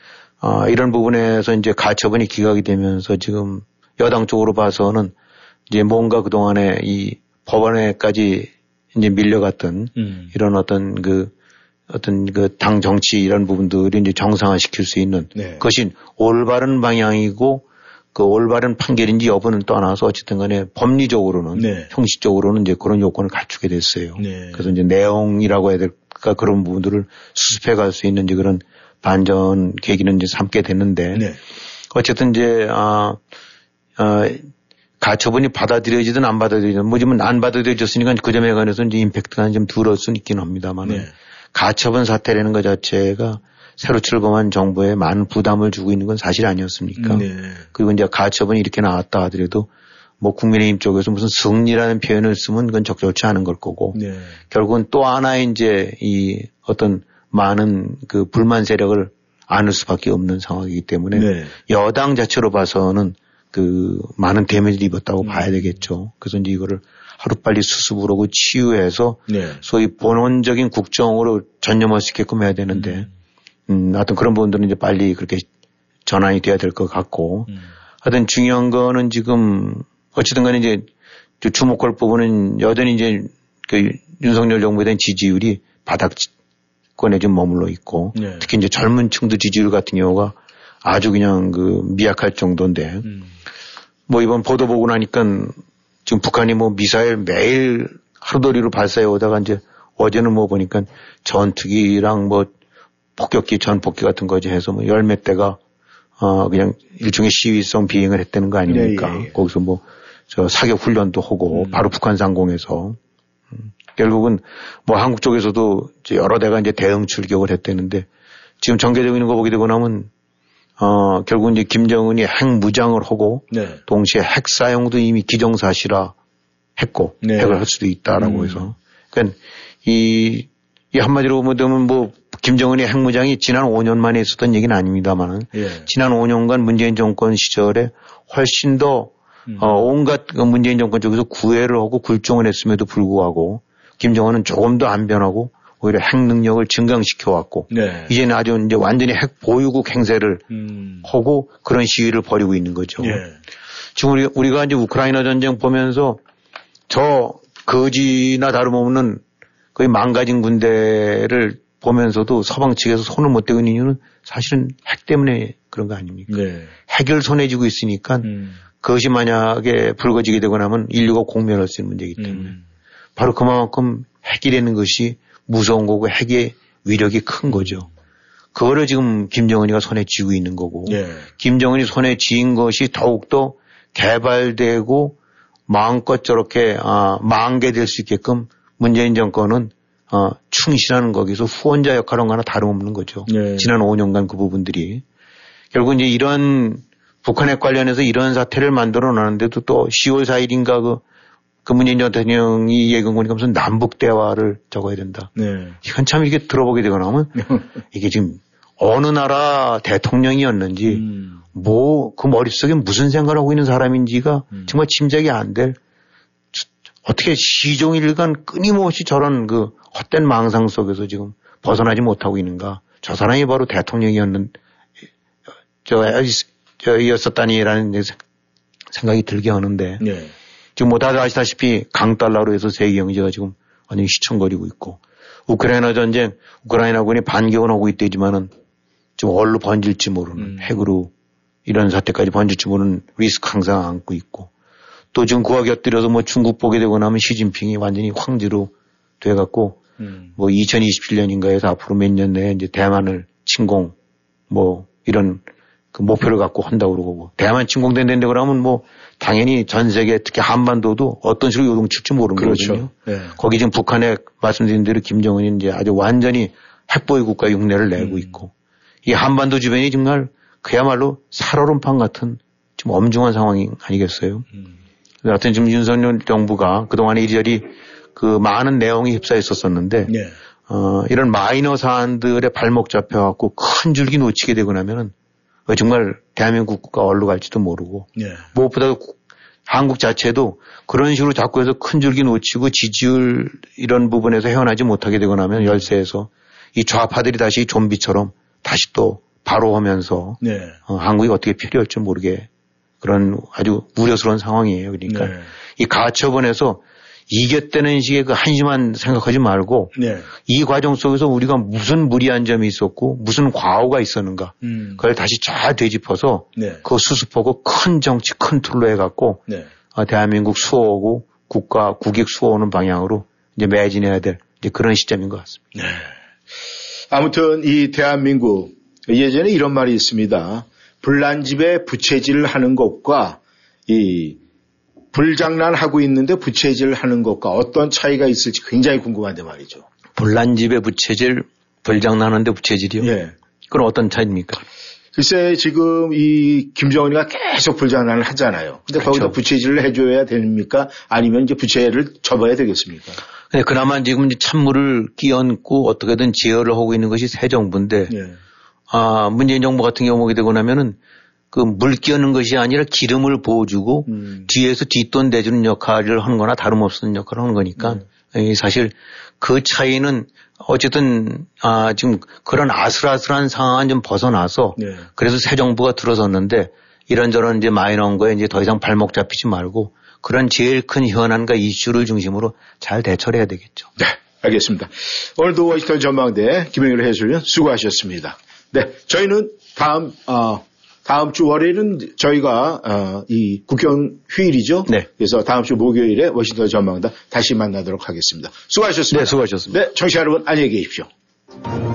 이런 부분에서 이제 가처분이 기각이 되면서 지금 여당 쪽으로 봐서는 이제 뭔가 그동안에 이 법원에까지 이제 밀려갔던 이런 어떤 그 당 정치 이런 부분들이 이제 정상화 시킬 수 있는 네. 그것이 올바른 방향이고 그 올바른 판결인지 여부는 떠나서 어쨌든 간에 법리적으로는 네. 형식적으로는 이제 그런 요건을 갖추게 됐어요. 네. 그래서 이제 내용이라고 해야 될까 그런 부분들을 수습해 갈 수 있는 그런 반전 계기는 이제 삼게 됐는데 네. 어쨌든 이제, 가처분이 받아들여지든 안 받아들여지든 뭐 지금 안 받아들여졌으니까 그 점에 관해서 이제 임팩트가 좀 줄을 수는 있긴 합니다만 네. 가처분 사태라는 것 자체가 새로 출범한 정부에 많은 부담을 주고 있는 건 사실 아니었습니까? 네. 그리고 이제 가처분이 이렇게 나왔다 하더라도 뭐 국민의힘 쪽에서 무슨 승리라는 표현을 쓰면 그건 적절치 않은 걸 거고 네. 결국은 또 하나의 이제 이 어떤 많은 그 불만 세력을 안을 수밖에 없는 상황이기 때문에 네. 여당 자체로 봐서는 그 많은 데미지를 입었다고 봐야 되겠죠. 그래서 이제 이거를 하루빨리 수습으로 그 치유해서 네. 소위 본원적인 국정으로 전념할 수 있게끔 해야 되는데 하여튼 그런 부분들은 이제 빨리 그렇게 전환이 돼야 될 것 같고 하여튼 중요한 거는 지금 어쨌든 간에 이제 주목할 부분은 여전히 이제 그 윤석열 정부에 대한 지지율이 바닥권에 좀 머물러 있고 네. 특히 이제 젊은 층도 지지율 같은 경우가 아주 그냥 그 미약할 정도인데 뭐 이번 보도 보고 나니까 지금 북한이 뭐 미사일 매일 하루더리로 발사해 오다가 이제 어제는 뭐 보니까 전투기랑 뭐 폭격기, 전폭기 같은 거지 해서 뭐 열 몇 대가 그냥 일종의 시위성 비행을 했다는 거 아닙니까? 예, 예. 거기서 뭐 저 사격 훈련도 하고 바로 북한 상공에서 결국은 뭐 한국 쪽에서도 여러 대가 이제 대응 출격을 했다는데 지금 전개적인 거 보게 되고 나면 결국은 이제 김정은이 핵무장을 하고 네. 동시에 핵 사용도 이미 기정사실화 했고 네. 핵을 할 수도 있다라고 해서 그러니까 이 한마디로 보면 뭐 김정은의 핵무장이 지난 5년 만에 있었던 얘기는 아닙니다만은 예. 지난 5년간 문재인 정권 시절에 훨씬 더 온갖 문재인 정권 쪽에서 구애를 하고 굴종을 했음에도 불구하고 김정은은 조금 더 안 변하고 오히려 핵 능력을 증강시켜 왔고 네. 이제는 아주 이제 완전히 핵 보유국 행세를 하고 그런 시위를 벌이고 있는 거죠. 예. 지금 우리가 이제 우크라이나 전쟁 보면서 저 거지나 다름없는 거의 망가진 군대를 보면서도 서방 측에서 손을 못 대고 있는 이유는 사실은 핵 때문에 그런 거 아닙니까? 네. 핵을 손에 쥐고 있으니까 그것이 만약에 불거지게 되고 나면 인류가 공멸할 수 있는 문제이기 때문에 바로 그만큼 핵이라는 것이 무서운 거고 핵의 위력이 큰 거죠. 그거를 지금 김정은이가 손에 쥐고 있는 거고 네. 김정은이 손에 쥐인 것이 더욱더 개발되고 마음껏 저렇게 만개될 수 있게끔 문재인 정권은 충실하는 거기서 후원자 역할은 하나 다름없는 거죠. 네. 지난 5년간 그 부분들이. 결국 이제 이런 북한핵 관련해서 이런 사태를 만들어 놨는데도 또 10월 4일인가 그 문재인 대통령이 예금군이 무슨 남북 대화를 적어야 된다. 네. 이건 참 이게 들어보게 되고 나면 이게 지금 어느 나라 대통령이었는지 뭐 그 머릿속에 무슨 생각을 하고 있는 사람인지가 정말 짐작이 안 될 어떻게 시종일관 끊임없이 저런 그 헛된 망상 속에서 지금 벗어나지 못하고 있는가. 저 사람이 바로 대통령이었다니라는 생각이 들게 하는데 네. 지금 뭐 다들 아시다시피 강달러로 해서 세계 경제가 지금 완전히 휘청거리고 있고 우크라이나 전쟁 우크라이나군이 반격을 하고 있대지만은 지금 어디로 번질지 모르는 핵으로 이런 사태까지 번질지 모르는 리스크 항상 안고 있고 또 지금 그와 곁들여서 뭐 중국 보게 되고 나면 시진핑이 완전히 황제로 돼갖고 뭐 2027년인가 해서 앞으로 몇 년 내에 이제 대만을 침공 뭐 이런 그 목표를 갖고 한다고 그러고 대만 침공된다는데 그러면 뭐 당연히 전 세계 특히 한반도도 어떤 식으로 요동칠지 모르는 그렇죠. 거거든요. 네. 거기 지금 북한에 말씀드린 대로 김정은이 이제 아주 완전히 핵보유 국가 흉내를 내고 있고 이 한반도 주변이 정말 그야말로 살얼음판 같은 좀 엄중한 상황이 아니겠어요. 하여튼 지금 윤석열 정부가 그동안 이리저리 그 많은 내용이 휩싸여 있었었는데 네. 이런 마이너 사안들의 발목 잡혀갖고 큰 줄기 놓치게 되고 나면은 정말 대한민국 국가가 어디로 갈지도 모르고 네. 무엇보다도 한국 자체도 그런 식으로 자꾸 해서 큰 줄기 놓치고 지지율 이런 부분에서 헤어나지 못하게 되고 나면 열세에서 이 좌파들이 다시 좀비처럼 다시 또 바로 하면서 네. 한국이 어떻게 필요할지 모르게 그런 아주 우려스러운 상황이에요. 그러니까 네. 이 가처분에서 이겼다는 식의 그 한심한 생각하지 말고 네. 이 과정 속에서 우리가 무슨 무리한 점이 있었고 무슨 과오가 있었는가 그걸 다시 잘 되짚어서 네. 그 수습하고 큰 정치 큰 틀로 해갖고 네. 대한민국 수호하고 국가 국익 수호하는 방향으로 이제 매진해야 될 이제 그런 시점인 것 같습니다. 네. 아무튼 이 대한민국 예전에 이런 말이 있습니다. 불난집에 부채질을 하는 것과 이 불장난하고 있는데 부채질을 하는 것과 어떤 차이가 있을지 굉장히 궁금한데 말이죠. 불난집에 부채질, 불장난하는데 부채질이요? 예. 그럼 어떤 차이입니까? 글쎄 지금 이 김정은이가 계속 불장난을 하잖아요. 근데 그렇죠. 거기다 부채질을 해줘야 됩니까? 아니면 이제 부채를 접어야 되겠습니까? 근데 그나마 지금 이제 찬물을 끼얹고 어떻게든 제어를 하고 있는 것이 새 정부인데 예. 문재인 정부 같은 경우 오게 되고 나면은 그 물 끼얹는 것이 아니라 기름을 부어주고 뒤에서 뒷돈 대주는 역할을 하는 거나 다름없는 역할을 하는 거니까 사실 그 차이는 어쨌든 지금 그런 아슬아슬한 상황은 좀 벗어나서 네. 그래서 새 정부가 들어섰는데 이런저런 이제 마이너한 거에 이제 더 이상 발목 잡히지 말고 그런 제일 큰 현안과 이슈를 중심으로 잘 대처를 해야 되겠죠. 네, 알겠습니다. 오늘도 워싱턴 전망대 김영일 해설위원 수고하셨습니다. 네, 저희는 다음 주 월요일은 저희가 이 국경 휴일이죠. 네. 그래서 다음 주 목요일에 워싱턴 전망대 다시 만나도록 하겠습니다. 수고하셨습니다. 네, 수고하셨습니다. 네, 청취자 여러분 안녕히 계십시오.